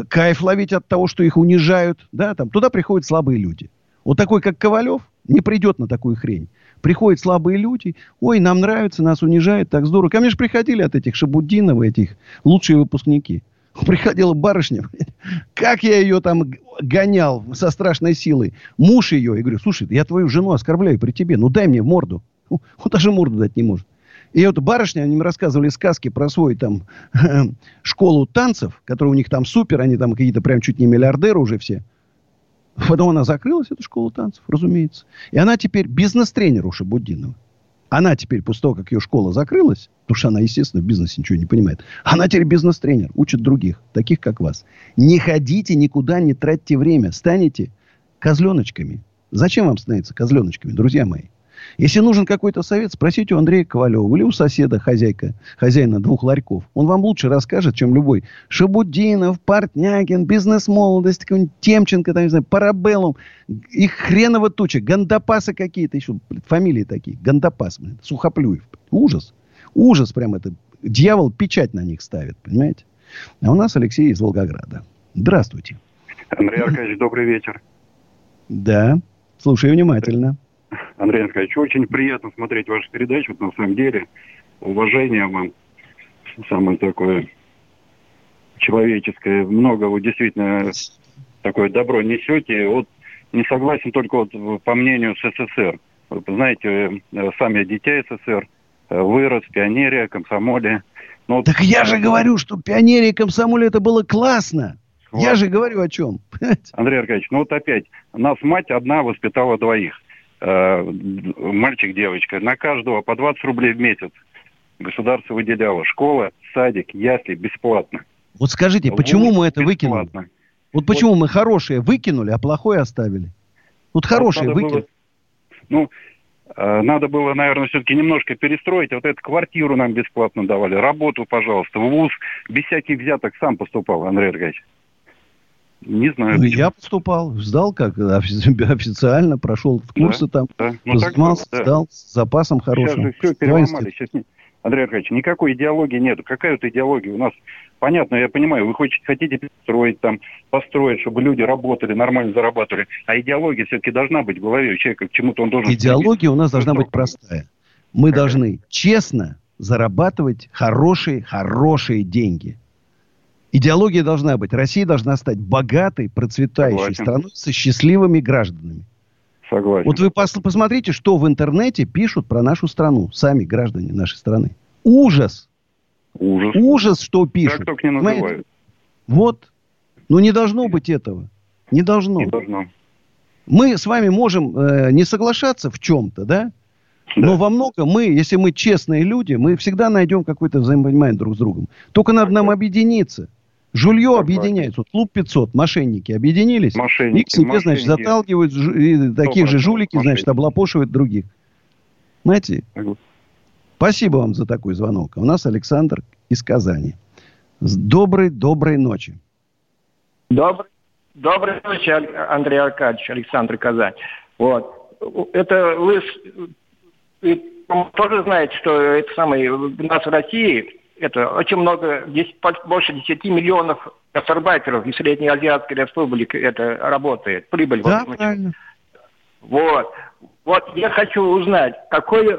кайф ловить от того, что их унижают. Да, там, туда приходят слабые люди. Вот такой, как Ковалев, не придет на такую хрень. Приходят слабые люди. Ой, нам нравится, нас унижают, так здорово. Ко мне же приходили от этих Шабутдинова, этих лучшие выпускники. Приходила барышня. Как я ее там гонял со страшной силой. Муж ее. Я говорю, слушай, я твою жену оскорбляю при тебе. Дай мне морду. Он даже морду дать не может. И барышня, они мне рассказывали сказки про свою там школу танцев, которая у них там супер, они там какие-то прям чуть не миллиардеры уже все. Потом она закрылась, эту школу танцев, разумеется. И она теперь бизнес-тренер у Шабутдинова. Она теперь, после того, как ее школа закрылась, потому что она, естественно, в бизнесе ничего не понимает, она теперь бизнес-тренер, учит других, таких, как вас. Не ходите никуда, не тратьте время, станете козленочками. Зачем вам становиться козленочками, друзья мои? Если нужен какой-то совет, спросите у Андрея Ковалева или у соседа, хозяина двух ларьков. Он вам лучше расскажет, чем любой. Шабутдинов, Портнягин, бизнес-молодость, какой-нибудь Темченко, там, не знаю, Парабеллум. Их хреново туча. Гандапасы какие-то еще. Фамилии такие. Гандапас. Сухоплюев. Ужас. Ужас прям это. Дьявол печать на них ставит. Понимаете? А у нас Алексей из Волгограда. Здравствуйте. Андрей Аркадьевич, добрый вечер. Да. Слушаю внимательно. Андрей Аркадьевич, очень приятно смотреть вашу передачу, на самом деле, уважение вам, самое такое человеческое, много вы действительно такое добро несете, не согласен только по мнению СССР, знаете, сам я дитя СССР, вырос, пионерия, комсомоле. Так я же говорю, что пионерия и комсомоле это было классно. Вот. Я же говорю о чем. Андрей Аркадьевич, опять, нас мать одна воспитала двоих. Мальчик, девочка, на каждого по 20 рублей в месяц государство выделяло. Школа, садик, ясли бесплатно. Вот скажите, почему мы это бесплатно выкинули? Вот почему мы хорошее выкинули, а плохое оставили? Хорошее выкинули. Надо было, наверное, все-таки немножко перестроить. Эту квартиру нам бесплатно давали, работу, пожалуйста, в вуз. Без всяких взяток сам поступал, Андрей Аркадьевич. Не знаю. Я поступал, сдал официально, прошел курсы занимался, сдал с запасом хорошим. Сейчас же все переломали. Андрей Аркадьевич, никакой идеологии нету. Какая идеология у нас? Понятно, я понимаю, вы хотите перестроить, построить, чтобы люди работали, нормально зарабатывали. А идеология все-таки должна быть в голове у человека, к чему-то он должен... Идеология у нас должна быть простая. Мы должны честно зарабатывать хорошие деньги. Идеология должна быть. Россия должна стать богатой, процветающей страной со счастливыми гражданами. Согласен. Вот вы посмотрите, что в интернете пишут про нашу страну. Сами граждане нашей страны. Ужас. Ужас, что пишут. Как только не называют. Вот. Ну, не должно быть этого. Не должно. Не должно. Мы с вами можем не соглашаться в чем-то, да? Но во многом мы, если мы честные люди, мы всегда найдем какое-то взаимопонимание друг с другом. Только надо нам объединиться. Жулье объединяется. Вот клуб 500, мошенники объединились. Их себе, значит, заталкивают. И таких же жулики, значит, облапошивают других. Знаете? Спасибо вам за такой звонок. У нас Александр из Казани. Доброй ночи. Доброй ночи, Андрей Аркадьевич, Александр, Казань. Вот. Это вы... тоже знаете, что это самое, у нас в России это очень много, больше 10 миллионов гастарбайтеров из Среднеазиатской республики это работает, прибыль. Да, правильно. Вот, я хочу узнать, какое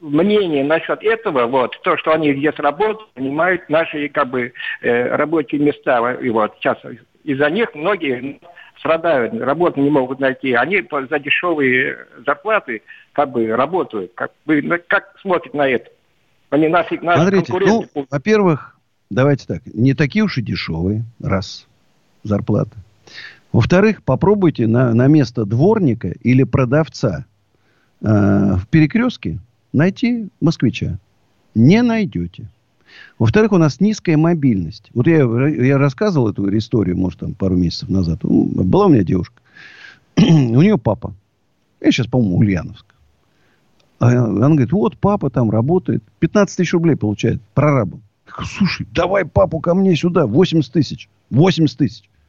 мнение насчет этого, вот, то, что они здесь работают, занимают наши, как бы, рабочие места, и вот, сейчас из-за них многие... страдают, работу не могут найти. Они за дешевые зарплаты как бы работают. Как смотрят на это? Они наши смотрите, конкуренты... Ну, во-первых, давайте так. Не такие уж и дешевые, раз, зарплаты. Во-вторых, попробуйте на место дворника или продавца в перекрестке найти москвича. Не найдете. Во-вторых, у нас низкая мобильность. Вот я рассказывал эту историю, может, там, пару месяцев назад. Была у меня девушка. У нее папа. Я сейчас, по-моему, Ульяновск. Она говорит, вот папа там работает. 15 тысяч рублей получает прорабом. Слушай, давай папу ко мне сюда. 80 тысяч.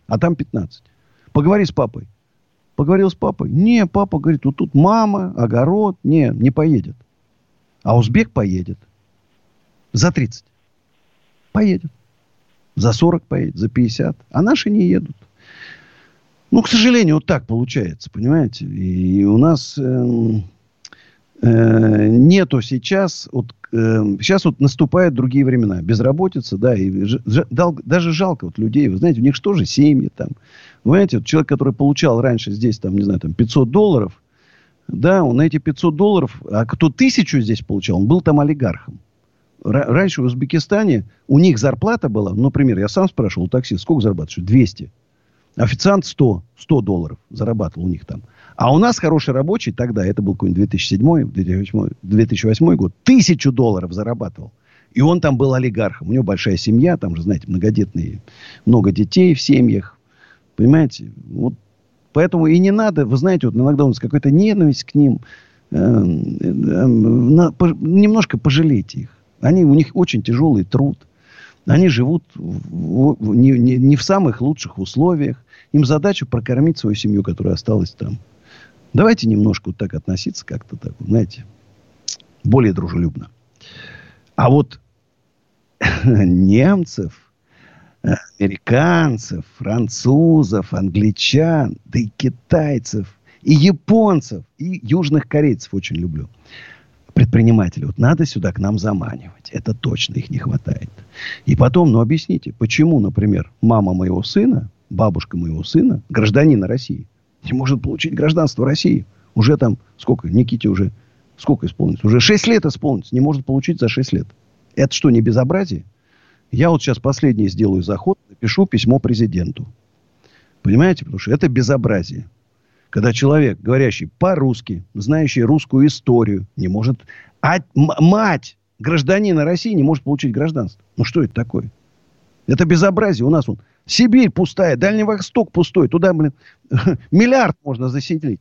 А там 15. Поговори с папой. Поговорил с папой. Не, папа говорит, вот тут мама, огород. Не поедет. А узбек поедет. За 30 поедет. За 40 поедет. За 50. А наши не едут. Ну, к сожалению, вот так получается. Понимаете? И у нас нету сейчас... сейчас вот наступают другие времена. Безработица, да. И даже жалко вот людей. Вы знаете, у них что же семьи там. Вы знаете, вот человек, который получал раньше здесь, там, не знаю, там, $500. Да, он на эти $500... А кто 1000 здесь получал, он был там олигархом. Раньше в Узбекистане у них зарплата была, например, я сам спрашивал у таксиста, сколько зарабатываешь? 200. Официант $100 зарабатывал у них там. А у нас хороший рабочий тогда, это был какой-нибудь 2007-2008 год, $1000 зарабатывал. И он там был олигархом. У него большая семья, там же, знаете, многодетные, много детей в семьях. Понимаете? Вот поэтому и не надо, вы знаете, вот иногда у нас какая-то ненависть к ним. Немножко пожалейте их. У них очень тяжелый труд. Они живут не в самых лучших условиях. Им задача прокормить свою семью, которая осталась там. Давайте немножко вот так относиться, как-то так, знаете, более дружелюбно. А вот немцев, американцев, французов, англичан, да и китайцев, и японцев, и южных корейцев очень люблю. Предприниматели, вот надо сюда к нам заманивать. Это точно, их не хватает. И потом, объясните, почему, например, мама моего сына, бабушка моего сына, гражданина России, не может получить гражданство России. Уже там, сколько, Никите уже, сколько исполнится? Уже 6 лет исполнится, не может получить за 6 лет. Это что, не безобразие? Я вот сейчас последний сделаю заход, напишу письмо президенту. Понимаете, потому что это безобразие. Когда человек, говорящий по-русски, знающий русскую историю, не может... мать гражданина России не может получить гражданство. Ну, что это такое? Это безобразие. У нас Сибирь пустая, Дальний Восток пустой. Туда, миллиард можно заселить.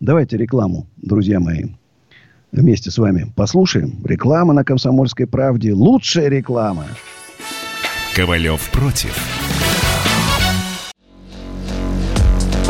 Давайте рекламу, друзья мои, вместе с вами послушаем. Реклама на «Комсомольской правде». Лучшая реклама. Ковалев против.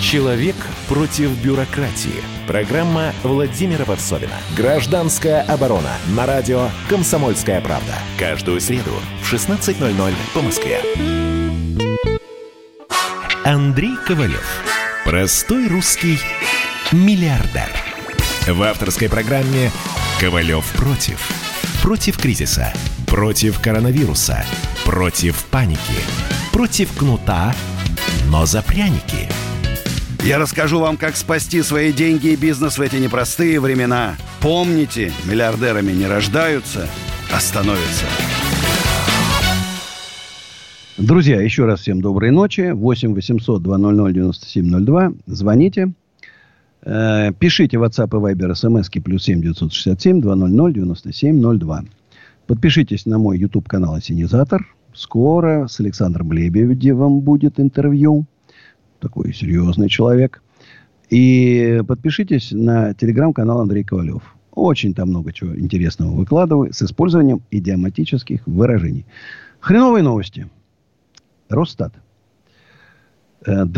«Человек против бюрократии». Программа Владимира Варсовина. «Гражданская оборона» на радио «Комсомольская правда». Каждую среду в 16:00 по Москве. Андрей Ковалев. Простой русский миллиардер. В авторской программе «Ковалев против». Против кризиса. Против коронавируса. Против паники. Против кнута, но за пряники. Я расскажу вам, как спасти свои деньги и бизнес в эти непростые времена. Помните, миллиардерами не рождаются, а становятся. Друзья, еще раз всем доброй ночи. 8 800 200 9702. Звоните. Пишите в WhatsApp и Viber смски +7 967 200 9702. Подпишитесь на мой YouTube-канал «Асенизатор». Скоро с Александром Лебедевым будет интервью. Такой серьезный человек. И подпишитесь на телеграм-канал Андрей Ковалев. Очень там много чего интересного выкладываю с использованием идиоматических выражений. Хреновые новости. Росстат. 23%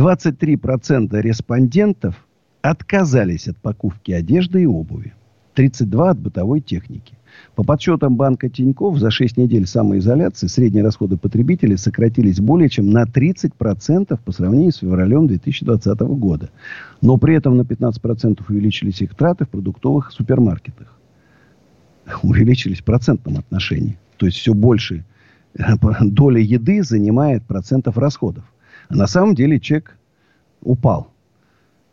респондентов отказались от покупки одежды и обуви. 32% от бытовой техники. По подсчетам банка Тинькофф, за 6 недель самоизоляции средние расходы потребителей сократились более чем на 30% по сравнению с февралем 2020 года. Но при этом на 15% увеличились их траты в продуктовых супермаркетах. Увеличились в процентном отношении. То есть все больше доля еды занимает процентов расходов. А на самом деле чек упал.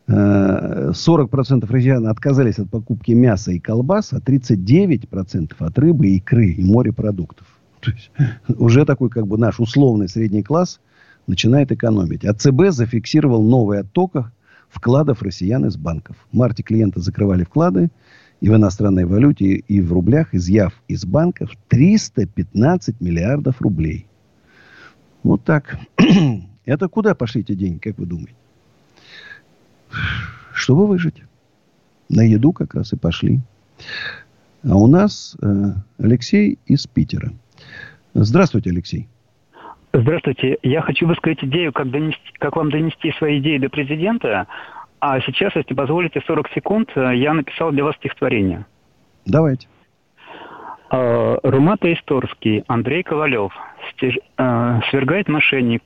40% россиян отказались от покупки мяса и колбас, а 39% от рыбы, икры и морепродуктов. То есть уже такой как бы наш условный средний класс начинает экономить. А ЦБ зафиксировал новый отток вкладов россиян из банков. В марте клиенты закрывали вклады и в иностранной валюте, и в рублях, изъяв из банков 315 миллиардов рублей. Вот так. Это куда пошли эти деньги, как вы думаете? Чтобы выжить. На еду как раз и пошли. А у нас Алексей из Питера. Здравствуйте, Алексей. Здравствуйте. Я хочу высказать идею, как вам донести свои идеи до президента. А сейчас, если позволите, 40 секунд, я написал для вас стихотворение. Давайте. Румата Исторский, Андрей Ковалев. Свергает мошенник.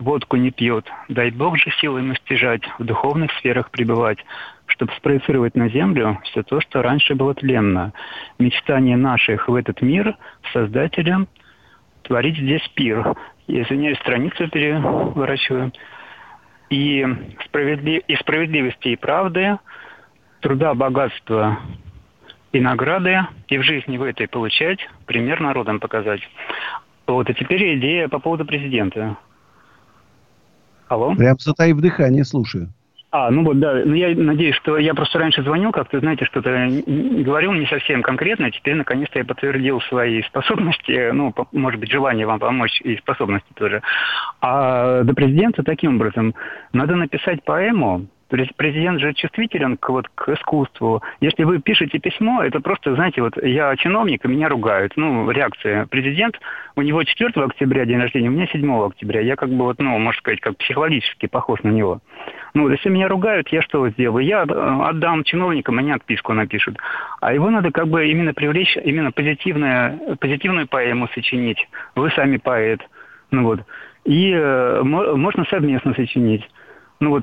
Водку не пьет, дай Бог же силы ему стяжать, в духовных сферах пребывать, чтобы спроецировать на землю все то, что раньше было тленно. Мечтание наших в этот мир создателям творить здесь пир. Я извиняюсь, страницу переворачиваю. И справедливости, и правды, труда, богатства и награды, и в жизни в этой получать, пример народам показать. Вот, и теперь идея по поводу президента. Алло. Прям затаив дыхание, слушаю. Ну вот, да. Ну, я надеюсь, что я просто раньше звонил, как-то, знаете, что-то говорил не совсем конкретно. Теперь, наконец-то, я подтвердил свои способности, может быть, желание вам помочь и способности тоже. А до президента таким образом. Надо написать поэму. То есть президент же чувствителен к искусству. Если вы пишете письмо, это просто, знаете, вот я чиновник, и меня ругают. Реакция. Президент, у него 4 октября день рождения, у меня 7 октября. Я как бы, можно сказать, как психологически похож на него. Если меня ругают, я что сделаю? Я отдам чиновникам, они отписку напишут. А его надо как бы именно привлечь, именно позитивную поэму сочинить. Вы сами поэт. И можно совместно сочинить.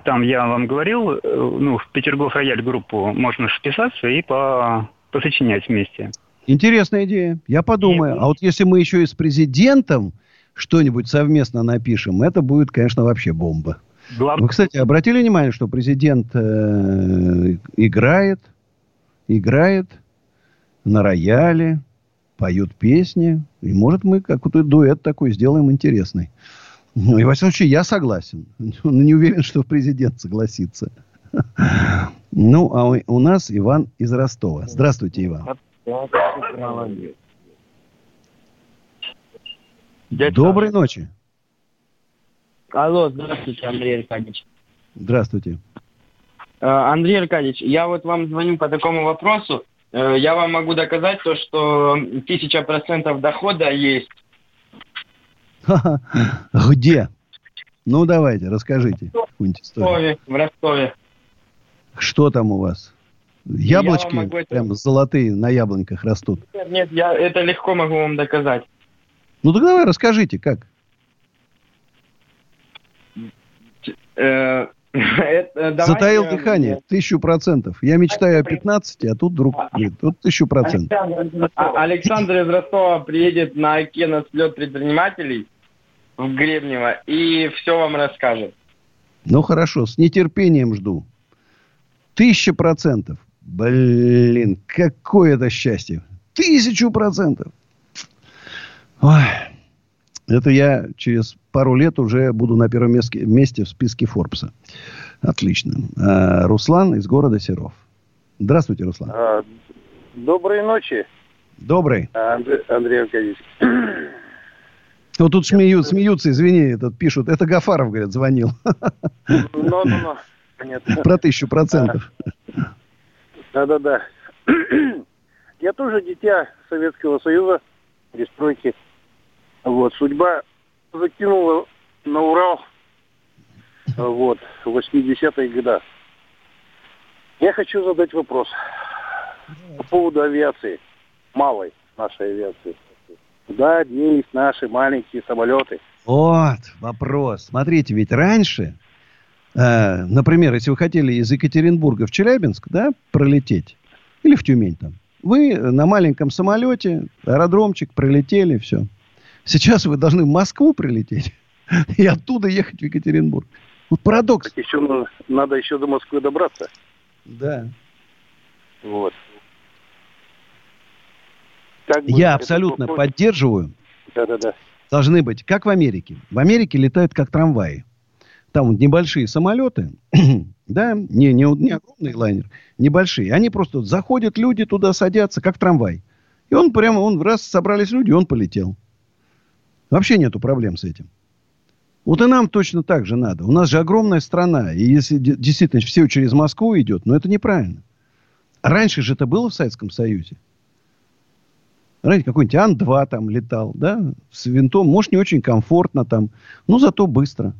Там я вам говорил, в Петергоф Рояль группу можно списаться и посочинять вместе. Интересная идея. Я подумаю. А вот если мы еще и с президентом что-нибудь совместно напишем, это будет, конечно, вообще бомба. Вы, кстати, обратили внимание, что президент играет на рояле, поют песни. И, может, мы какой-то дуэт такой сделаем интересный. И, во всяком случае, я согласен. Не уверен, что президент согласится. А у нас Иван из Ростова. Здравствуйте, Иван. Дядь Доброй Сан. Ночи. Алло, здравствуйте, Андрей Аркадьевич. Здравствуйте. Андрей Аркадьевич, я вот вам звоню по такому вопросу. Я вам могу доказать то, что 1000% дохода есть. Где? Ну, давайте, расскажите. В Ростове. Что там у вас? Яблочки прям золотые на яблоньках растут. Нет, я это легко могу вам доказать. Ну, так давай, расскажите, как? Затаил дыхание, 1000%. Я мечтаю о 15, а тут вдруг 1000%. Александр из Ростова приедет на АК на слет предпринимателей в Гребнево и все вам расскажет. Ну хорошо, с нетерпением жду. 1000%. Блин, какое это счастье. 1000%. Ой. Это я через пару лет уже буду на первом месте в списке Форбса. Отлично. Руслан из города Серов. Здравствуйте, Руслан. Доброй ночи. Добрый. Андрей Аркадьевич. Ну, тут смеются, извини, тут пишут. Это Гафаров, говорят, звонил. Ну. Нет. Про 1000%. Да. Я тоже дитя Советского Союза, перестройки. Вот, судьба закинула на Урал, вот, в 80-е годы. Я хочу задать вопрос по поводу авиации, малой нашей авиации. Куда делись наши маленькие самолеты? Вот вопрос. Смотрите, ведь раньше, например, если вы хотели из Екатеринбурга в Челябинск, да, пролететь, или в Тюмень там, вы на маленьком самолете, аэродромчик, пролетели, все. Сейчас вы должны в Москву прилететь и оттуда ехать в Екатеринбург. Вот парадокс. Так еще надо еще до Москвы добраться. Да. Вот. Я абсолютно поддерживаю. Да. Должны быть, как в Америке. В Америке летают как трамваи. Там небольшие самолеты, да, не огромный лайнер, небольшие. Они просто заходят, люди туда садятся, как трамвай. И он прямо, раз собрались люди, он полетел. Вообще нету проблем с этим. Вот и нам точно так же надо. У нас же огромная страна. И если действительно все через Москву идет, но это неправильно. А раньше же это было в Советском Союзе. Раньше какой-нибудь Ан-2 там летал, да, с винтом. Может, не очень комфортно там, но зато быстро.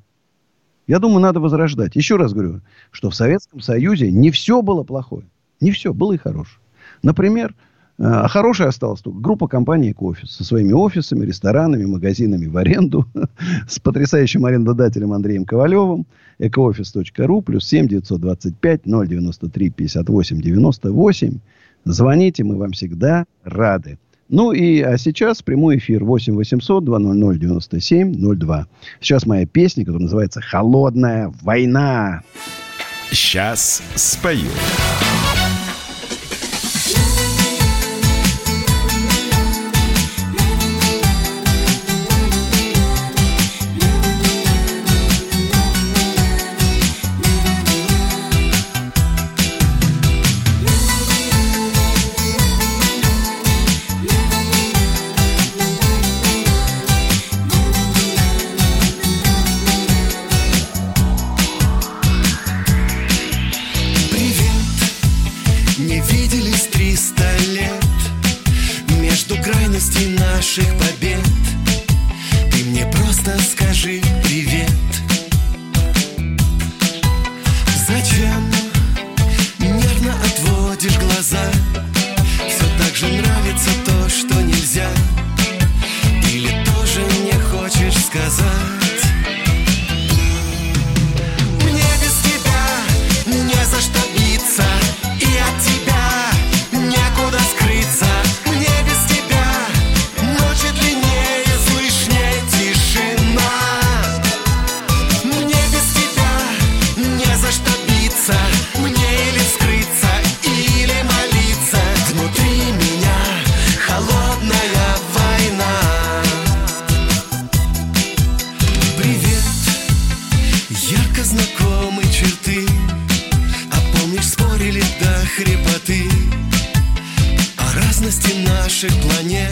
Я думаю, надо возрождать. Еще раз говорю, что в Советском Союзе не все было плохое. Не все было и хорошее. Например, а хорошая осталась только группа компании «Эко-офис» со своими офисами, ресторанами, магазинами в аренду с потрясающим арендодателем Андреем Ковалевым. ecooffice.ru +7 925 093 58 98. Звоните, мы вам всегда рады. Ну и а сейчас прямой эфир 8 800 200 97 02. Сейчас моя песня, которая называется «Холодная война». Сейчас спою. Наших планет.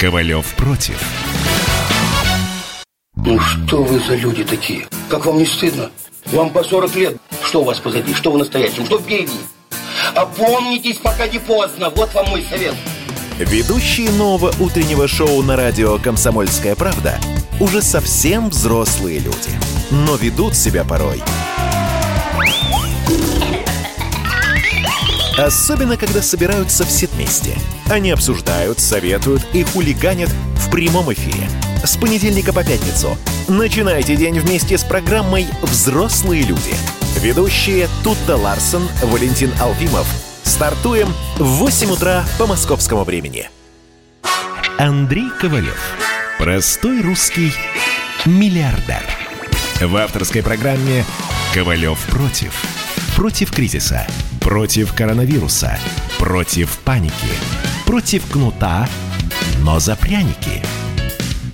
Ковалев против. Ну что вы за люди такие? Как вам не стыдно? Вам по 40 лет. Что у вас позади? Что вы настоящем? Что впереди? Опомнитесь, пока не поздно. Вот вам мой совет. Ведущие нового утреннего шоу на радио «Комсомольская правда» уже совсем взрослые люди, но ведут себя порой. Особенно, когда собираются все вместе. Они обсуждают, советуют и хулиганят в прямом эфире. С понедельника по пятницу. Начинайте день вместе с программой «Взрослые люди». Ведущие Тутта Ларсен, Валентин Алфимов. Стартуем в 8 утра по московскому времени. Андрей Ковалев. Простой русский миллиардер. В авторской программе «Ковалев против». Против кризиса, против коронавируса, против паники, против кнута, но за пряники.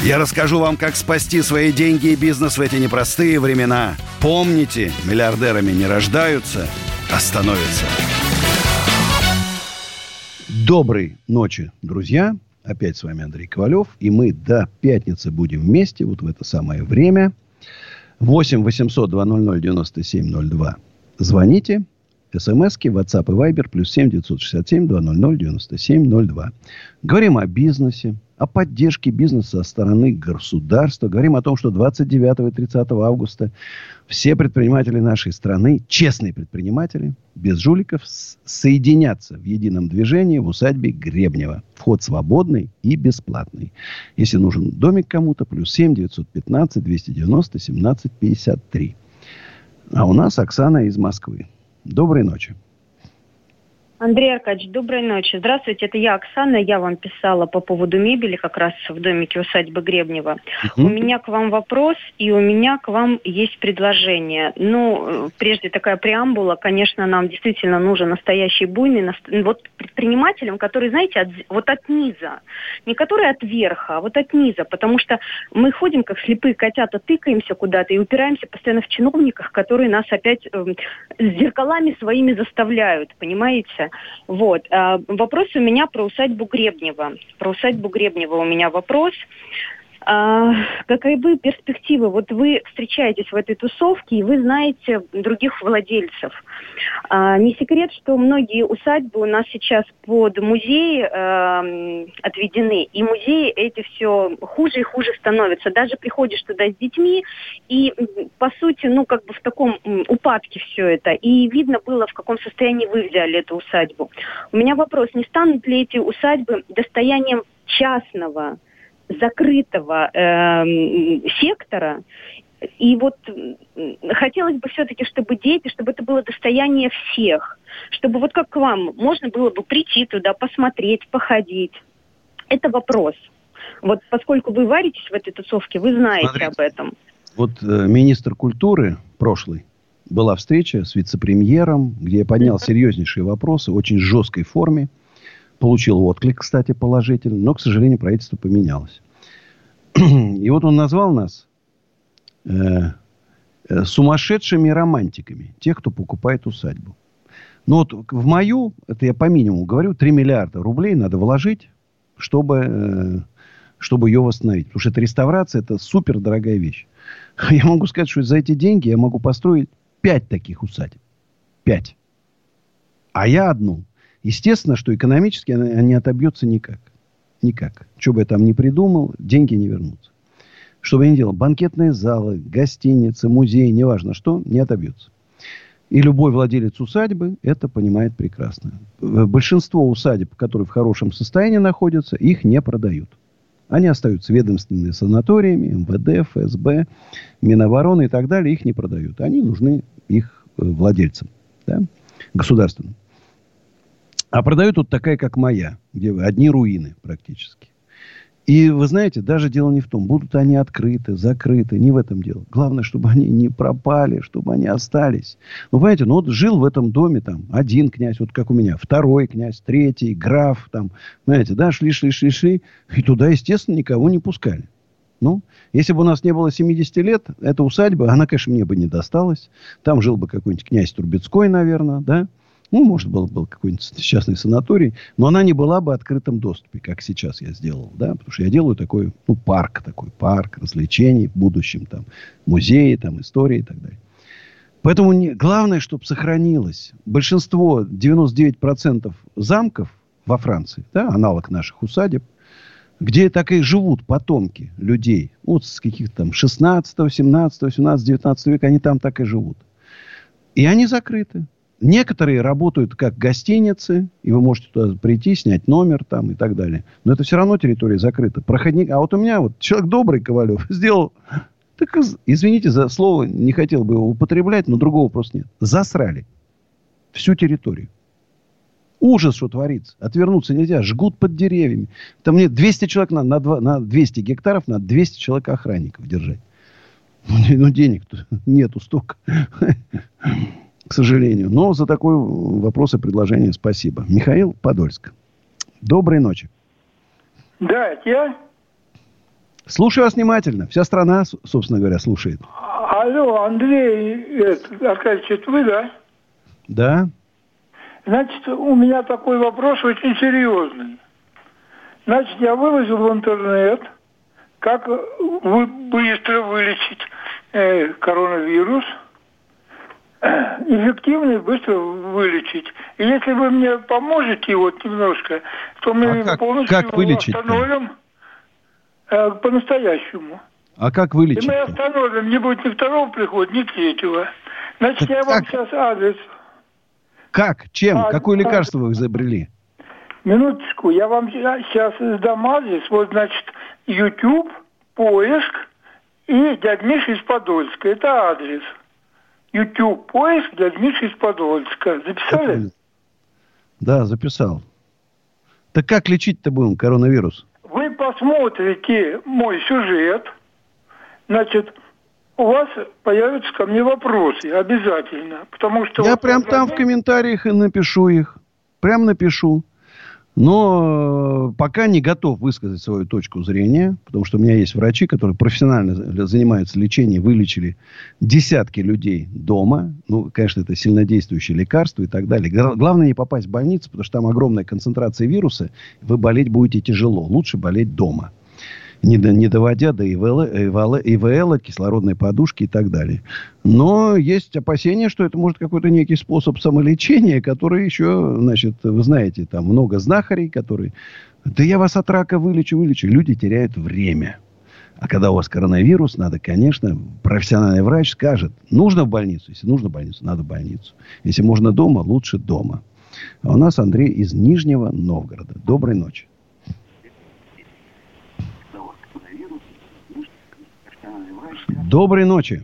Я расскажу вам, как спасти свои деньги и бизнес в эти непростые времена. Помните, миллиардерами не рождаются, а становятся. Доброй ночи, друзья. Опять с вами Андрей Ковалев. И мы до пятницы будем вместе, вот в это самое время. 8 800 200 97 02. Звоните, смски, WhatsApp и Viber, +7 967 200 97 02. Говорим о бизнесе, о поддержке бизнеса со стороны государства. Говорим о том, что 29 и 30 августа все предприниматели нашей страны, честные предприниматели, без жуликов, соединятся в едином движении в усадьбе Гребнево. Вход свободный и бесплатный. Если нужен домик кому-то, +7 915 290 17 53. А у нас Оксана из Москвы. Доброй ночи. Андрей Аркадьевич, доброй ночи. Здравствуйте, это я, Оксана. Я вам писала по поводу мебели как раз в домике усадьбы Гребнева. У меня к вам вопрос, и у меня к вам есть предложение. Ну, прежде такая преамбула. Конечно, нам действительно нужен настоящий буйный, вот предпринимателям, которые, знаете, от низа. Не которые от верха, а вот от низа. Потому что мы ходим, как слепые котята, тыкаемся куда-то и упираемся постоянно в чиновников, которые нас опять с зеркалами своими заставляют, понимаете? Вот. Вопрос у меня про усадьбу Гребнева. Про усадьбу Гребнева у меня вопрос. Каковы перспективы? Вот вы встречаетесь в этой тусовке, и вы знаете других владельцев. Не секрет, что многие усадьбы у нас сейчас под музеи отведены, и музеи эти все хуже и хуже становятся. Даже приходишь туда с детьми, и, по сути, ну, как бы в таком упадке все это. И видно было, в каком состоянии вы взяли эту усадьбу. У меня вопрос, не станут ли эти усадьбы достоянием частного, закрытого сектора. И вот хотелось бы все-таки, чтобы дети, чтобы это было достояние всех. Чтобы вот как к вам можно было бы прийти туда, посмотреть, походить. Это вопрос. Вот поскольку вы варитесь в этой тусовке, вы знаете, смотрите, об этом. Вот министр культуры прошлый, была встреча с вице-премьером, где я поднял серьезнейшие вопросы в очень жесткой форме. Получил отклик, кстати, положительный, но, к сожалению, правительство поменялось. И вот он назвал нас сумасшедшими романтиками, тех, кто покупает усадьбу. Но вот в мою, это я по минимуму говорю, 3 миллиарда рублей надо вложить, чтобы ее восстановить. Потому что это реставрация, это супердорогая вещь. Я могу сказать, что за эти деньги я могу построить 5 таких усадеб. 5. А я одну. Естественно, что экономически она не отобьется никак. Никак. Что бы я там ни придумал, деньги не вернутся. Что бы я ни делал, банкетные залы, гостиницы, музеи, неважно что, не отобьется. И любой владелец усадьбы это понимает прекрасно. Большинство усадеб, которые в хорошем состоянии находятся, их не продают. Они остаются ведомственными санаториями, МВД, ФСБ, Минобороны и так далее. Их не продают. Они нужны их владельцам, да? Государственным. А продают вот такая, как моя, где одни руины практически. И вы знаете, даже дело не в том, будут они открыты, закрыты, не в этом дело. Главное, чтобы они не пропали, чтобы они остались. Ну, понимаете, ну вот жил в этом доме там один князь, вот как у меня, второй князь, третий, граф там, знаете, да, шли, и туда, естественно, никого не пускали. Ну, если бы у нас не было 70 лет, эта усадьба, она, конечно, мне бы не досталась. Там жил бы какой-нибудь князь Трубецкой, наверное, да. Ну, может, был какой-нибудь частный санаторий, но она не была бы в открытом доступе, как сейчас я сделал, да, потому что я делаю такой, ну, парк развлечений в будущем, там, музеи, там, истории и так далее. Поэтому главное, чтобы сохранилось. Большинство, 99% замков во Франции, да, аналог наших усадеб, где так и живут потомки людей, вот с каких-то там 16, 17, 18, 19 века, они там так и живут. И они закрыты. Некоторые работают как гостиницы, и вы можете туда прийти, снять номер там и так далее. Но это все равно территория закрыта. Проходник... А вот у меня вот человек добрый, Ковалев, сделал... Так, извините за слово, не хотел бы его употреблять, но другого просто нет. Засрали всю территорию. Ужас, что творится. Отвернуться нельзя. Жгут под деревьями. Там мне 200 человек на 200 гектаров, на 200 человек охранников держать. Ну, денег нету столько. К сожалению. Но за такой вопрос и предложение спасибо. Михаил, Подольск. Доброй ночи. Да, это я. Слушаю вас внимательно. Вся страна, собственно говоря, слушает. Алло, Андрей Аркадьевич, это вы, да? Да. Значит, у меня такой вопрос очень серьезный. Значит, я выложил в интернет, как быстро вылечить коронавирус. Эффективно и быстро вылечить. И если вы мне поможете вот немножко, то мы полностью его остановим по-настоящему. А как вылечить? И мы остановим, не будет ни второго прихода, ни третьего. Значит, так я вам сейчас адрес. Как? Чем? Какое лекарство вы изобрели? Минуточку, я вам сейчас сдам адрес. Вот, значит, YouTube, поиск и дядь Миша из Подольска. Это адрес. YouTube поиск для Дмитрия из Подольска. Записали? Да, записал. Так как лечить-то будем коронавирус? Вы посмотрите мой сюжет. Значит, у вас появятся ко мне вопросы обязательно. Потому что я прям там в комментариях и напишу их. Прям напишу. Но пока не готов высказать свою точку зрения, потому что у меня есть врачи, которые профессионально занимаются лечением, вылечили десятки людей дома. Ну, конечно, это сильнодействующие лекарства и так далее. Главное не попасть в больницу, потому что там огромная концентрация вируса. Вы болеть будете тяжело. Лучше болеть дома, не доводя до ИВЛ, кислородной подушки и так далее. Но есть опасения, что это может какой-то некий способ самолечения, который еще, значит, вы знаете, там много знахарей, которые... Да я вас от рака вылечу. Люди теряют время. А когда у вас коронавирус, надо, конечно, профессиональный врач скажет, нужно в больницу. Если нужно в больницу, надо в больницу. Если можно дома, лучше дома. А у нас Андрей из Нижнего Новгорода. Доброй ночи. Доброй ночи.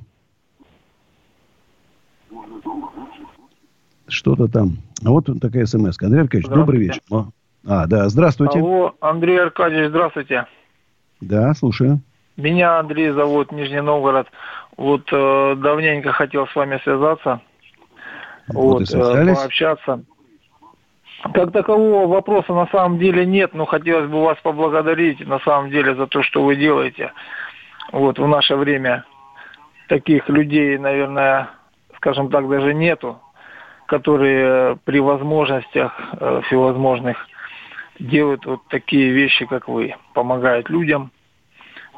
Что-то там. Вот такая смс. Андрей Аркадьевич, добрый вечер. Здравствуйте. Алло, Андрей Аркадьевич, здравствуйте. Да, слушаю. Меня Андрей зовут, Нижний Новгород. Вот давненько хотел с вами связаться. Пообщаться. Как такового вопроса на самом деле нет, но хотелось бы вас поблагодарить на самом деле за то, что вы делаете. Вот в наше время таких людей, наверное, скажем так, даже нету, которые при возможностях всевозможных делают вот такие вещи, как вы. Помогают людям,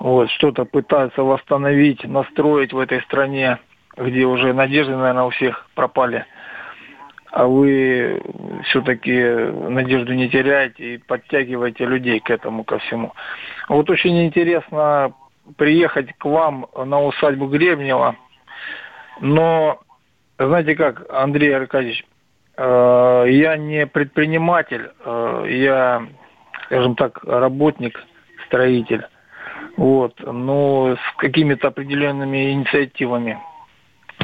вот, что-то пытаются восстановить, настроить в этой стране, где уже надежды, наверное, у всех пропали. А вы все-таки надежду не теряете и подтягиваете людей к этому, ко всему. Вот очень интересно приехать к вам на усадьбу Гребнево, но, знаете как, Андрей Аркадьевич, я не предприниматель, я, скажем так, работник, строитель, вот, но с какими-то определенными инициативами.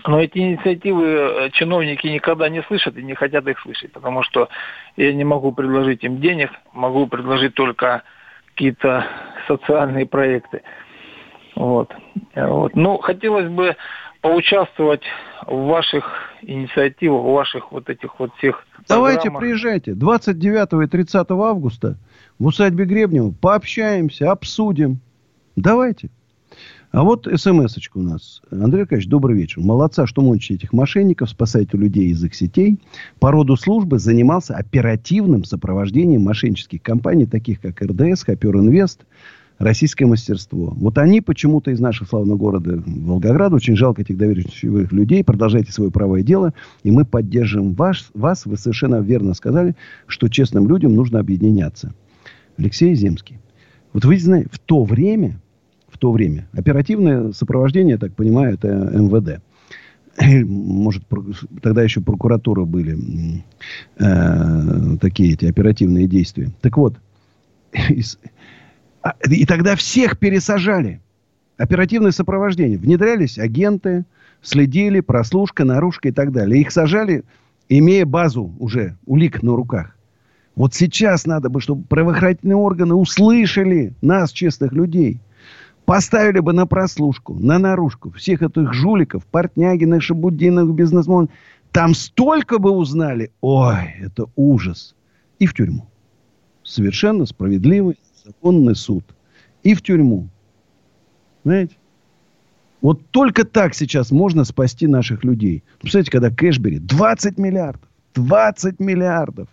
Но эти инициативы чиновники никогда не слышат и не хотят их слышать, потому что я не могу предложить им денег, могу предложить только какие-то социальные проекты. Вот. Ну, хотелось бы поучаствовать в ваших инициативах, в ваших вот этих вот всех программах. Давайте, приезжайте. 29 и 30 августа в усадьбе Гребнева пообщаемся, обсудим. Давайте. А вот смс-очка у нас. Андрей Ковалевич, добрый вечер. Молодца, что мучите этих мошенников, спасаете людей из их сетей. По роду службы занимался оперативным сопровождением мошеннических компаний, таких как РДС, Хопер Инвест, Российское мастерство. Вот они почему-то из нашего славного города Волгограда. Очень жалко этих доверчивых людей. Продолжайте свое правое дело. И мы поддержим вас. Вы совершенно верно сказали, что честным людям нужно объединяться. Алексей Земский. Вот вы знаете, в то время, оперативное сопровождение, я так понимаю, это МВД. Может, тогда еще прокуратура были такие эти оперативные действия. Так вот, и тогда всех пересажали. Оперативное сопровождение. Внедрялись агенты, следили, прослушка, наружка и так далее. Их сажали, имея базу уже улик на руках. Вот сейчас надо бы, чтобы правоохранительные органы услышали нас, честных людей. Поставили бы на прослушку, на наружку всех этих жуликов, Портнягиных, Шабутдиновых, бизнесменов. Там столько бы узнали. Ой, это ужас. И в тюрьму. Совершенно справедливый законный суд. И в тюрьму. Знаете? Вот только так сейчас можно спасти наших людей. Представляете, когда Кэшбери 20 миллиардов. 20 миллиардов.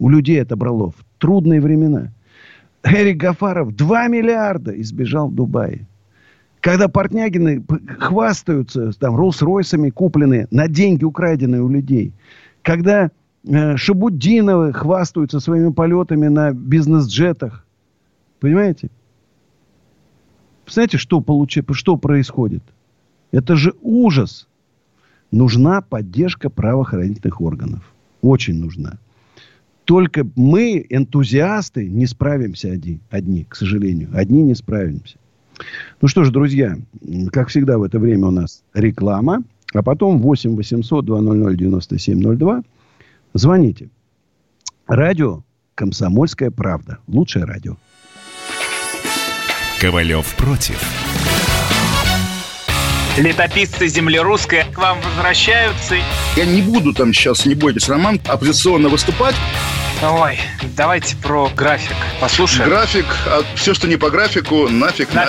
У людей это брало в трудные времена. Эрик Гафаров 2 миллиарда избежал в Дубае. Когда Портнягины хвастаются там Роллс-Ройсами купленные на деньги, украденные у людей. Когда Шабутдиновы хвастаются своими полетами на бизнес-джетах. Понимаете? Представляете, что происходит? Это же ужас. Нужна поддержка правоохранительных органов. Очень нужна. Только мы, энтузиасты, не справимся одни, к сожалению. Одни не справимся. Ну что ж, друзья, как всегда в это время у нас реклама. А потом 8 800 200 9702. Звоните. Радио «Комсомольская правда». Лучшее радио. Ковалев против. Летописцы земли русской к вам возвращаются. Я не буду там сейчас, не бойтесь, Роман, оппозиционно выступать. Ой, давайте про график послушаем. График, а все, что не по графику, нафиг. Да.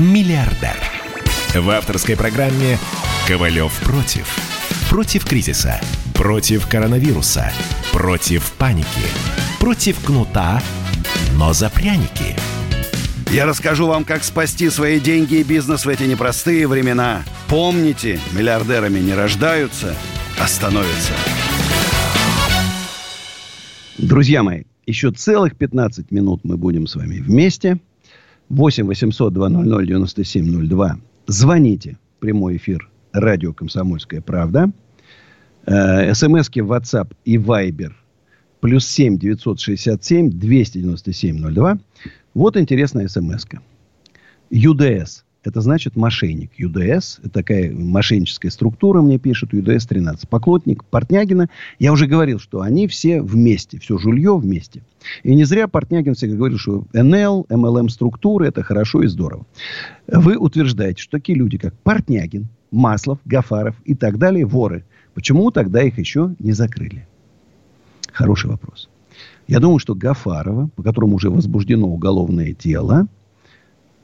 миллиардер. В авторской программе «Ковалев против». Против кризиса. Против коронавируса. Против паники. Против кнута, но за пряники. Я расскажу вам, как спасти свои деньги и бизнес в эти непростые времена. Помните, миллиардерами не рождаются, а становятся. Друзья мои, еще целых 15 минут мы будем с вами вместе. 8 800 200 9702. Звоните. Прямой эфир. Радио «Комсомольская правда». СМСки в WhatsApp и Viber. Плюс 7 967 297 02. Вот интересная смс-ка. ЮДС. Это значит мошенник. ЮДС. Это такая мошенническая структура, мне пишут. ЮДС-13. Поклонник Портнягина. Я уже говорил, что они все вместе. Все жулье вместе. И не зря Портнягин всегда говорил, что НЛ, МЛМ-структуры – это хорошо и здорово. Вы утверждаете, что такие люди, как Портнягин, Маслов, Гафаров и так далее – воры. Почему тогда их еще не закрыли? Хороший вопрос. Я думаю, что Гафарова, по которому уже возбуждено уголовное дело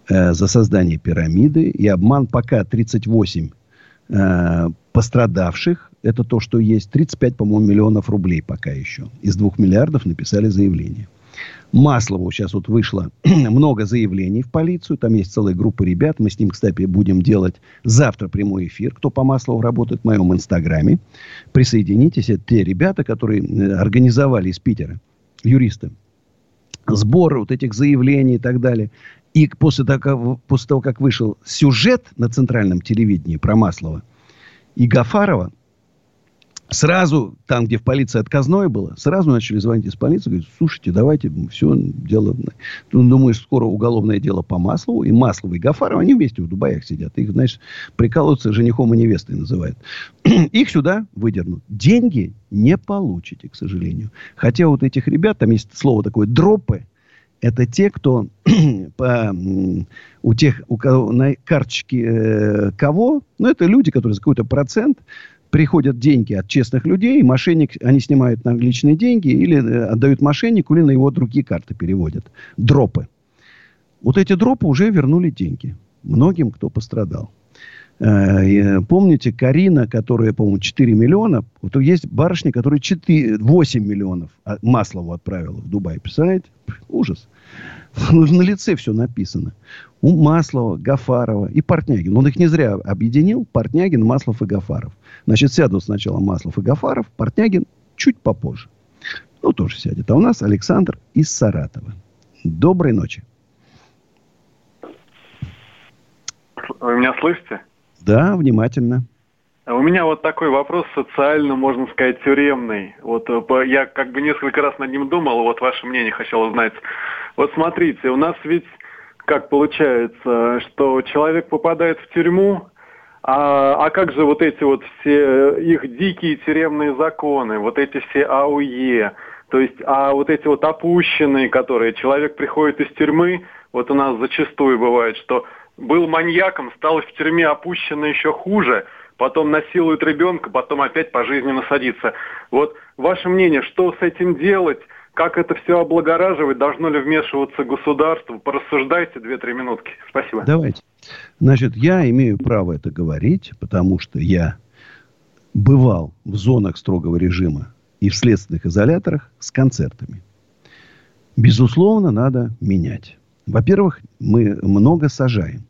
за создание пирамиды и обман, пока 38 пострадавших, это то, что есть, 35, по-моему, миллионов рублей пока еще. Из 2 миллиардов написали заявление. Маслову сейчас вот вышло много заявлений в полицию. Там есть целая группа ребят. Мы с ним, кстати, будем делать завтра прямой эфир. Кто по Маслову работает в моем инстаграме. Присоединитесь. Это те ребята, которые организовали из Питера. Юристы. Сборы вот этих заявлений и так далее. И после того, как вышел сюжет на центральном телевидении про Маслова и Гафарова, Сразу, там, где в полиции отказное было, сразу начали звонить из полиции. Говорят, слушайте, давайте все дело... Думаешь, скоро уголовное дело по Маслову. И Маслов, и Гафаров, они вместе в Дубаях сидят. Их, значит, прикалываются, женихом и невестой называют. Их сюда выдернут. Деньги не получите, к сожалению. Хотя вот этих ребят, там есть слово такое «дропы». Это те, кто у тех, у кого на карточке кого... Ну, это люди, которые за какой-то процент... Приходят деньги от честных людей, мошенник, они снимают на личные деньги или отдают мошеннику, или на его другие карты переводят. Дропы. Вот эти дропы уже вернули деньги многим, кто пострадал. Помните, Карина, которая, по-моему, 4 миллиона. Вот есть барышня, которая 8 миллионов Маслову отправила в Дубай. Представляете? Ужас. На лице все написано. У Маслова, Гафарова и Портнягина. Он их не зря объединил. Портнягин, Маслов и Гафаров. Значит, сядут сначала Маслов и Гафаров. Портнягин чуть попозже. Ну, тоже сядет. А у нас Александр из Саратова. Доброй ночи. Вы меня слышите? Да, внимательно. У меня вот такой вопрос социально, можно сказать, тюремный. Вот я как бы несколько раз над ним думал, вот ваше мнение хотел узнать. Вот смотрите, у нас ведь как получается, что человек попадает в тюрьму, а как же вот эти вот все их дикие тюремные законы, вот эти все АУЕ, то есть вот эти вот опущенные, которые человек приходит из тюрьмы, вот у нас зачастую бывает, что был маньяком, стал в тюрьме опущенно еще хуже, потом насилует ребенка, потом опять пожизненно садится. Вот ваше мнение, что с этим делать, как это все облагораживать, должно ли вмешиваться государство? Порассуждайте 2-3 минутки. Спасибо. Давайте. Значит, я имею право это говорить, потому что я бывал в зонах строгого режима и в следственных изоляторах с концертами. Безусловно, надо менять. Во-первых, мы много сажаем.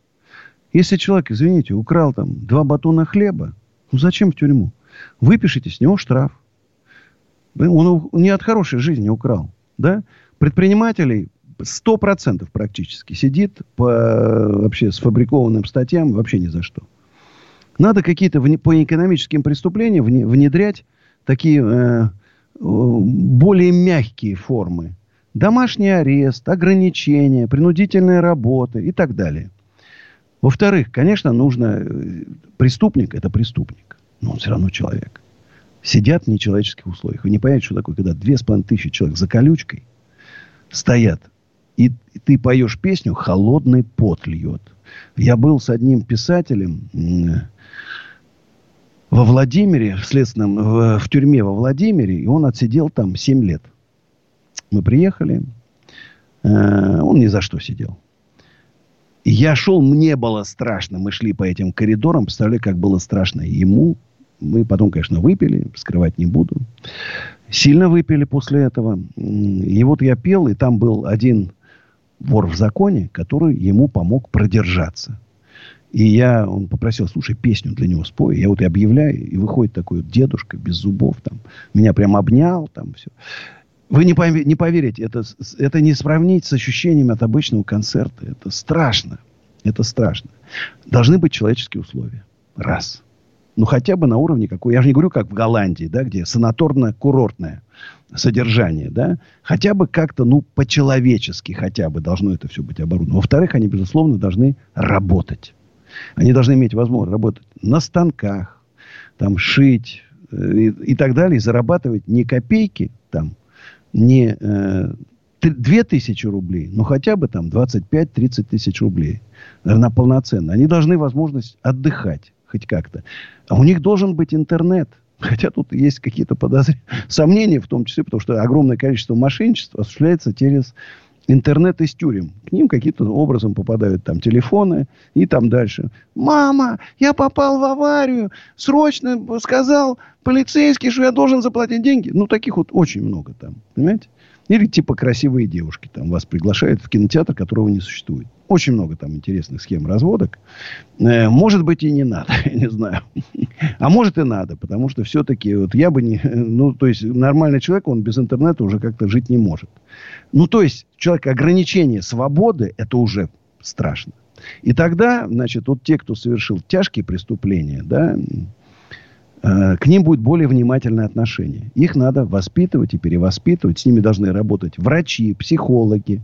Если человек, извините, украл там 2 батона хлеба, ну зачем в тюрьму? Выпишите с него штраф. Он не от хорошей жизни украл. Да? Предпринимателей 100% практически сидит по вообще сфабрикованным статьям вообще ни за что. Надо какие-то по экономическим преступлениям внедрять такие более мягкие формы. Домашний арест, ограничения, принудительная работа и так далее. Во-вторых, конечно, нужно... Преступник – это преступник. Но он все равно человек. Сидят в нечеловеческих условиях. Вы не понимаете, что такое, когда 2500 человек за колючкой стоят. И ты поешь песню «Холодный пот льет». Я был с одним писателем во Владимире, в следственном, в тюрьме во Владимире. И он отсидел там 7 лет. Мы приехали. Он ни за что сидел. Я шел, мне было страшно. Мы шли по этим коридорам. Представляю, как было страшно ему. Мы потом, конечно, выпили. Скрывать не буду. Сильно выпили после этого. И вот я пел, и там был один вор в законе, который ему помог продержаться. И он попросил, слушай, песню для него спой. Я вот и объявляю. И выходит такой вот дедушка без зубов. Там, меня прям обнял. Там все. Вы не поверите, это не сравнить с ощущениями от обычного концерта. Это страшно. Это страшно. Должны быть человеческие условия. Раз. Ну, хотя бы на уровне какой. Я же не говорю, как в Голландии, да, где санаторно-курортное содержание, да. Хотя бы как-то, ну, по-человечески хотя бы должно это все быть оборудовано. Во-вторых, они, безусловно, должны работать. Они должны иметь возможность работать на станках, там, шить и так далее. И зарабатывать не копейки, там, не 2000 рублей, но хотя бы там 25-30 тысяч рублей. Наверное, полноценно. Они должны возможность отдыхать хоть как-то. А у них должен быть интернет. Хотя тут есть какие-то сомнения, в том числе, потому что огромное количество мошенничеств осуществляется через интернет из тюрем. К ним каким-то образом попадают там телефоны и там дальше. Мама, я попал в аварию. Срочно сказал полицейский, что я должен заплатить деньги. Ну, таких вот очень много там. Понимаете? Или типа красивые девушки там вас приглашают в кинотеатр, которого не существует. Очень много там интересных схем разводок. Может быть, и не надо. Я не знаю. А может, и надо. Потому что все-таки вот я бы не... Ну, то есть, нормальный человек, он без интернета уже как-то жить не может. Ну, то есть, человек, ограничение свободы, это уже страшно. И тогда, значит, вот те, кто совершил тяжкие преступления, да, к ним будет более внимательное отношение. Их надо воспитывать и перевоспитывать. С ними должны работать врачи, психологи.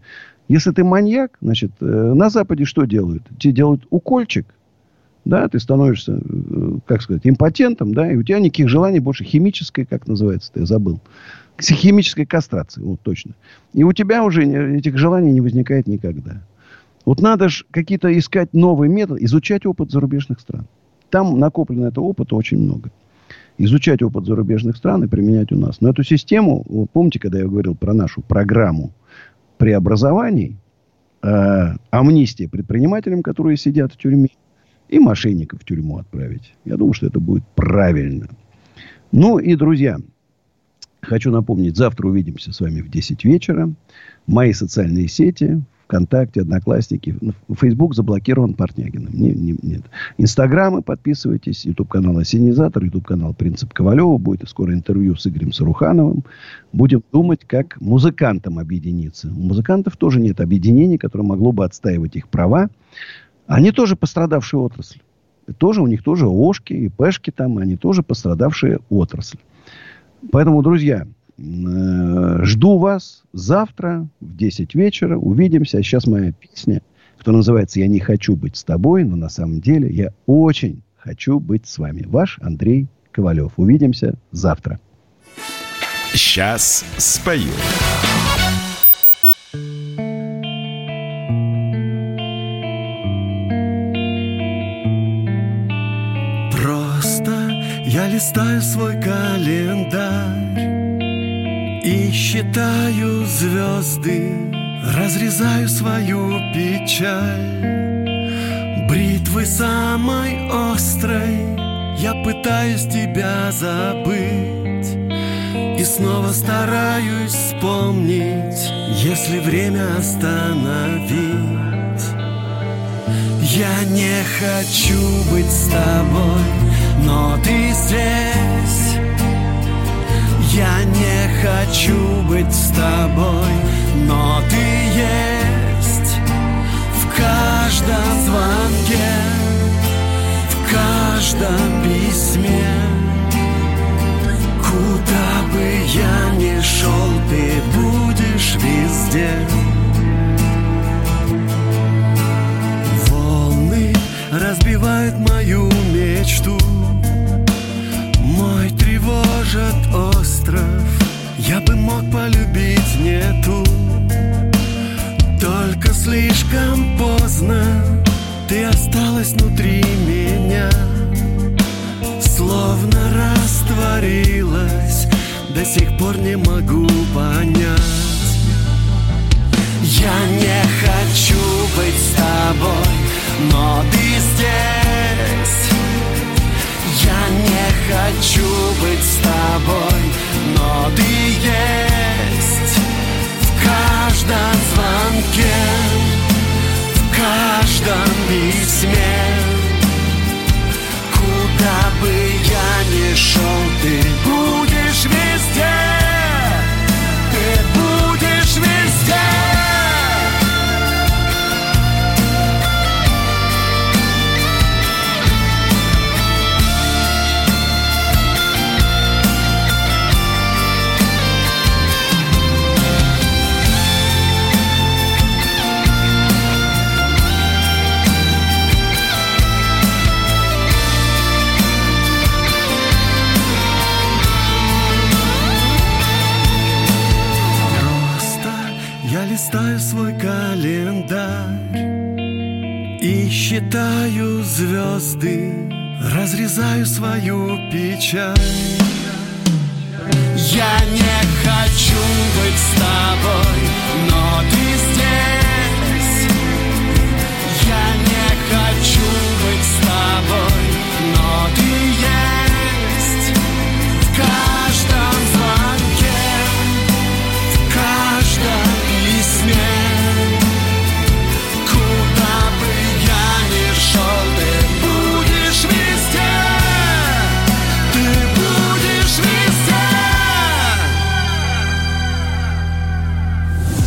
Если ты маньяк, значит, на Западе что делают? Тебе делают укольчик, да, ты становишься, как сказать, импотентом, да, и у тебя никаких желаний больше химической, как называется, ты забыл, химической кастрации, вот точно. И у тебя уже этих желаний не возникает никогда. Вот надо же какие-то искать новые методы, изучать опыт зарубежных стран. Там накоплено этого опыта очень много. Изучать опыт зарубежных стран и применять у нас. Но эту систему, вот помните, когда я говорил про нашу программу преобразований, амнистия предпринимателям, которые сидят в тюрьме, и мошенников в тюрьму отправить. Я думаю, что это будет правильно. Ну и, друзья, хочу напомнить, завтра увидимся с вами в 10 вечера. Мои социальные сети, ВКонтакте, Одноклассники, Фейсбук заблокирован Портнягиным. Нет. Инстаграмы подписывайтесь, Ютуб-канал Асенизатор, Ютуб-канал Принцип Ковалева. Будет скоро интервью с Игорем Сарухановым. Будем думать, как музыкантам объединиться. У музыкантов тоже нет объединений, которое могло бы отстаивать их права. Они тоже пострадавшие отрасль. У них тоже ООшки и ПЭшки там, они тоже пострадавшие отрасль. Поэтому, друзья, жду вас завтра в 10 вечера. Увидимся. Сейчас моя песня, которая называется «Я не хочу быть с тобой», но на самом деле я очень хочу быть с вами. Ваш Андрей Ковалев. Увидимся завтра. Сейчас спою. Просто я листаю свой календарь и считаю звезды, разрезаю свою печаль. Бритвой самой острой я пытаюсь тебя забыть и снова стараюсь вспомнить, если время остановить. Я не хочу быть с тобой, но ты здесь. Я не хочу быть с тобой, но ты есть. В каждом звонке, в каждом письме. Куда бы я ни шел, ты будешь везде. Волны разбивают мою мечту, мой тревожит остров. Я бы мог полюбить не ту, только слишком поздно. Ты осталась внутри меня, словно растворилась. До сих пор не могу понять. Я не хочу быть с тобой, но ты здесь. Я не хочу быть с тобой, но ты есть. В каждом звонке, в каждом письме. Куда бы я ни шел, ты будешь везде. Ты будешь везде. Листаю свой календарь и считаю звезды, разрезаю свою печаль. Я не хочу быть с тобой, но ты здесь. Я не хочу быть с тобой, но ты есть. В каждом звонке, в каждом. Куда бы я ни шел, ты будешь везде. Ты будешь везде.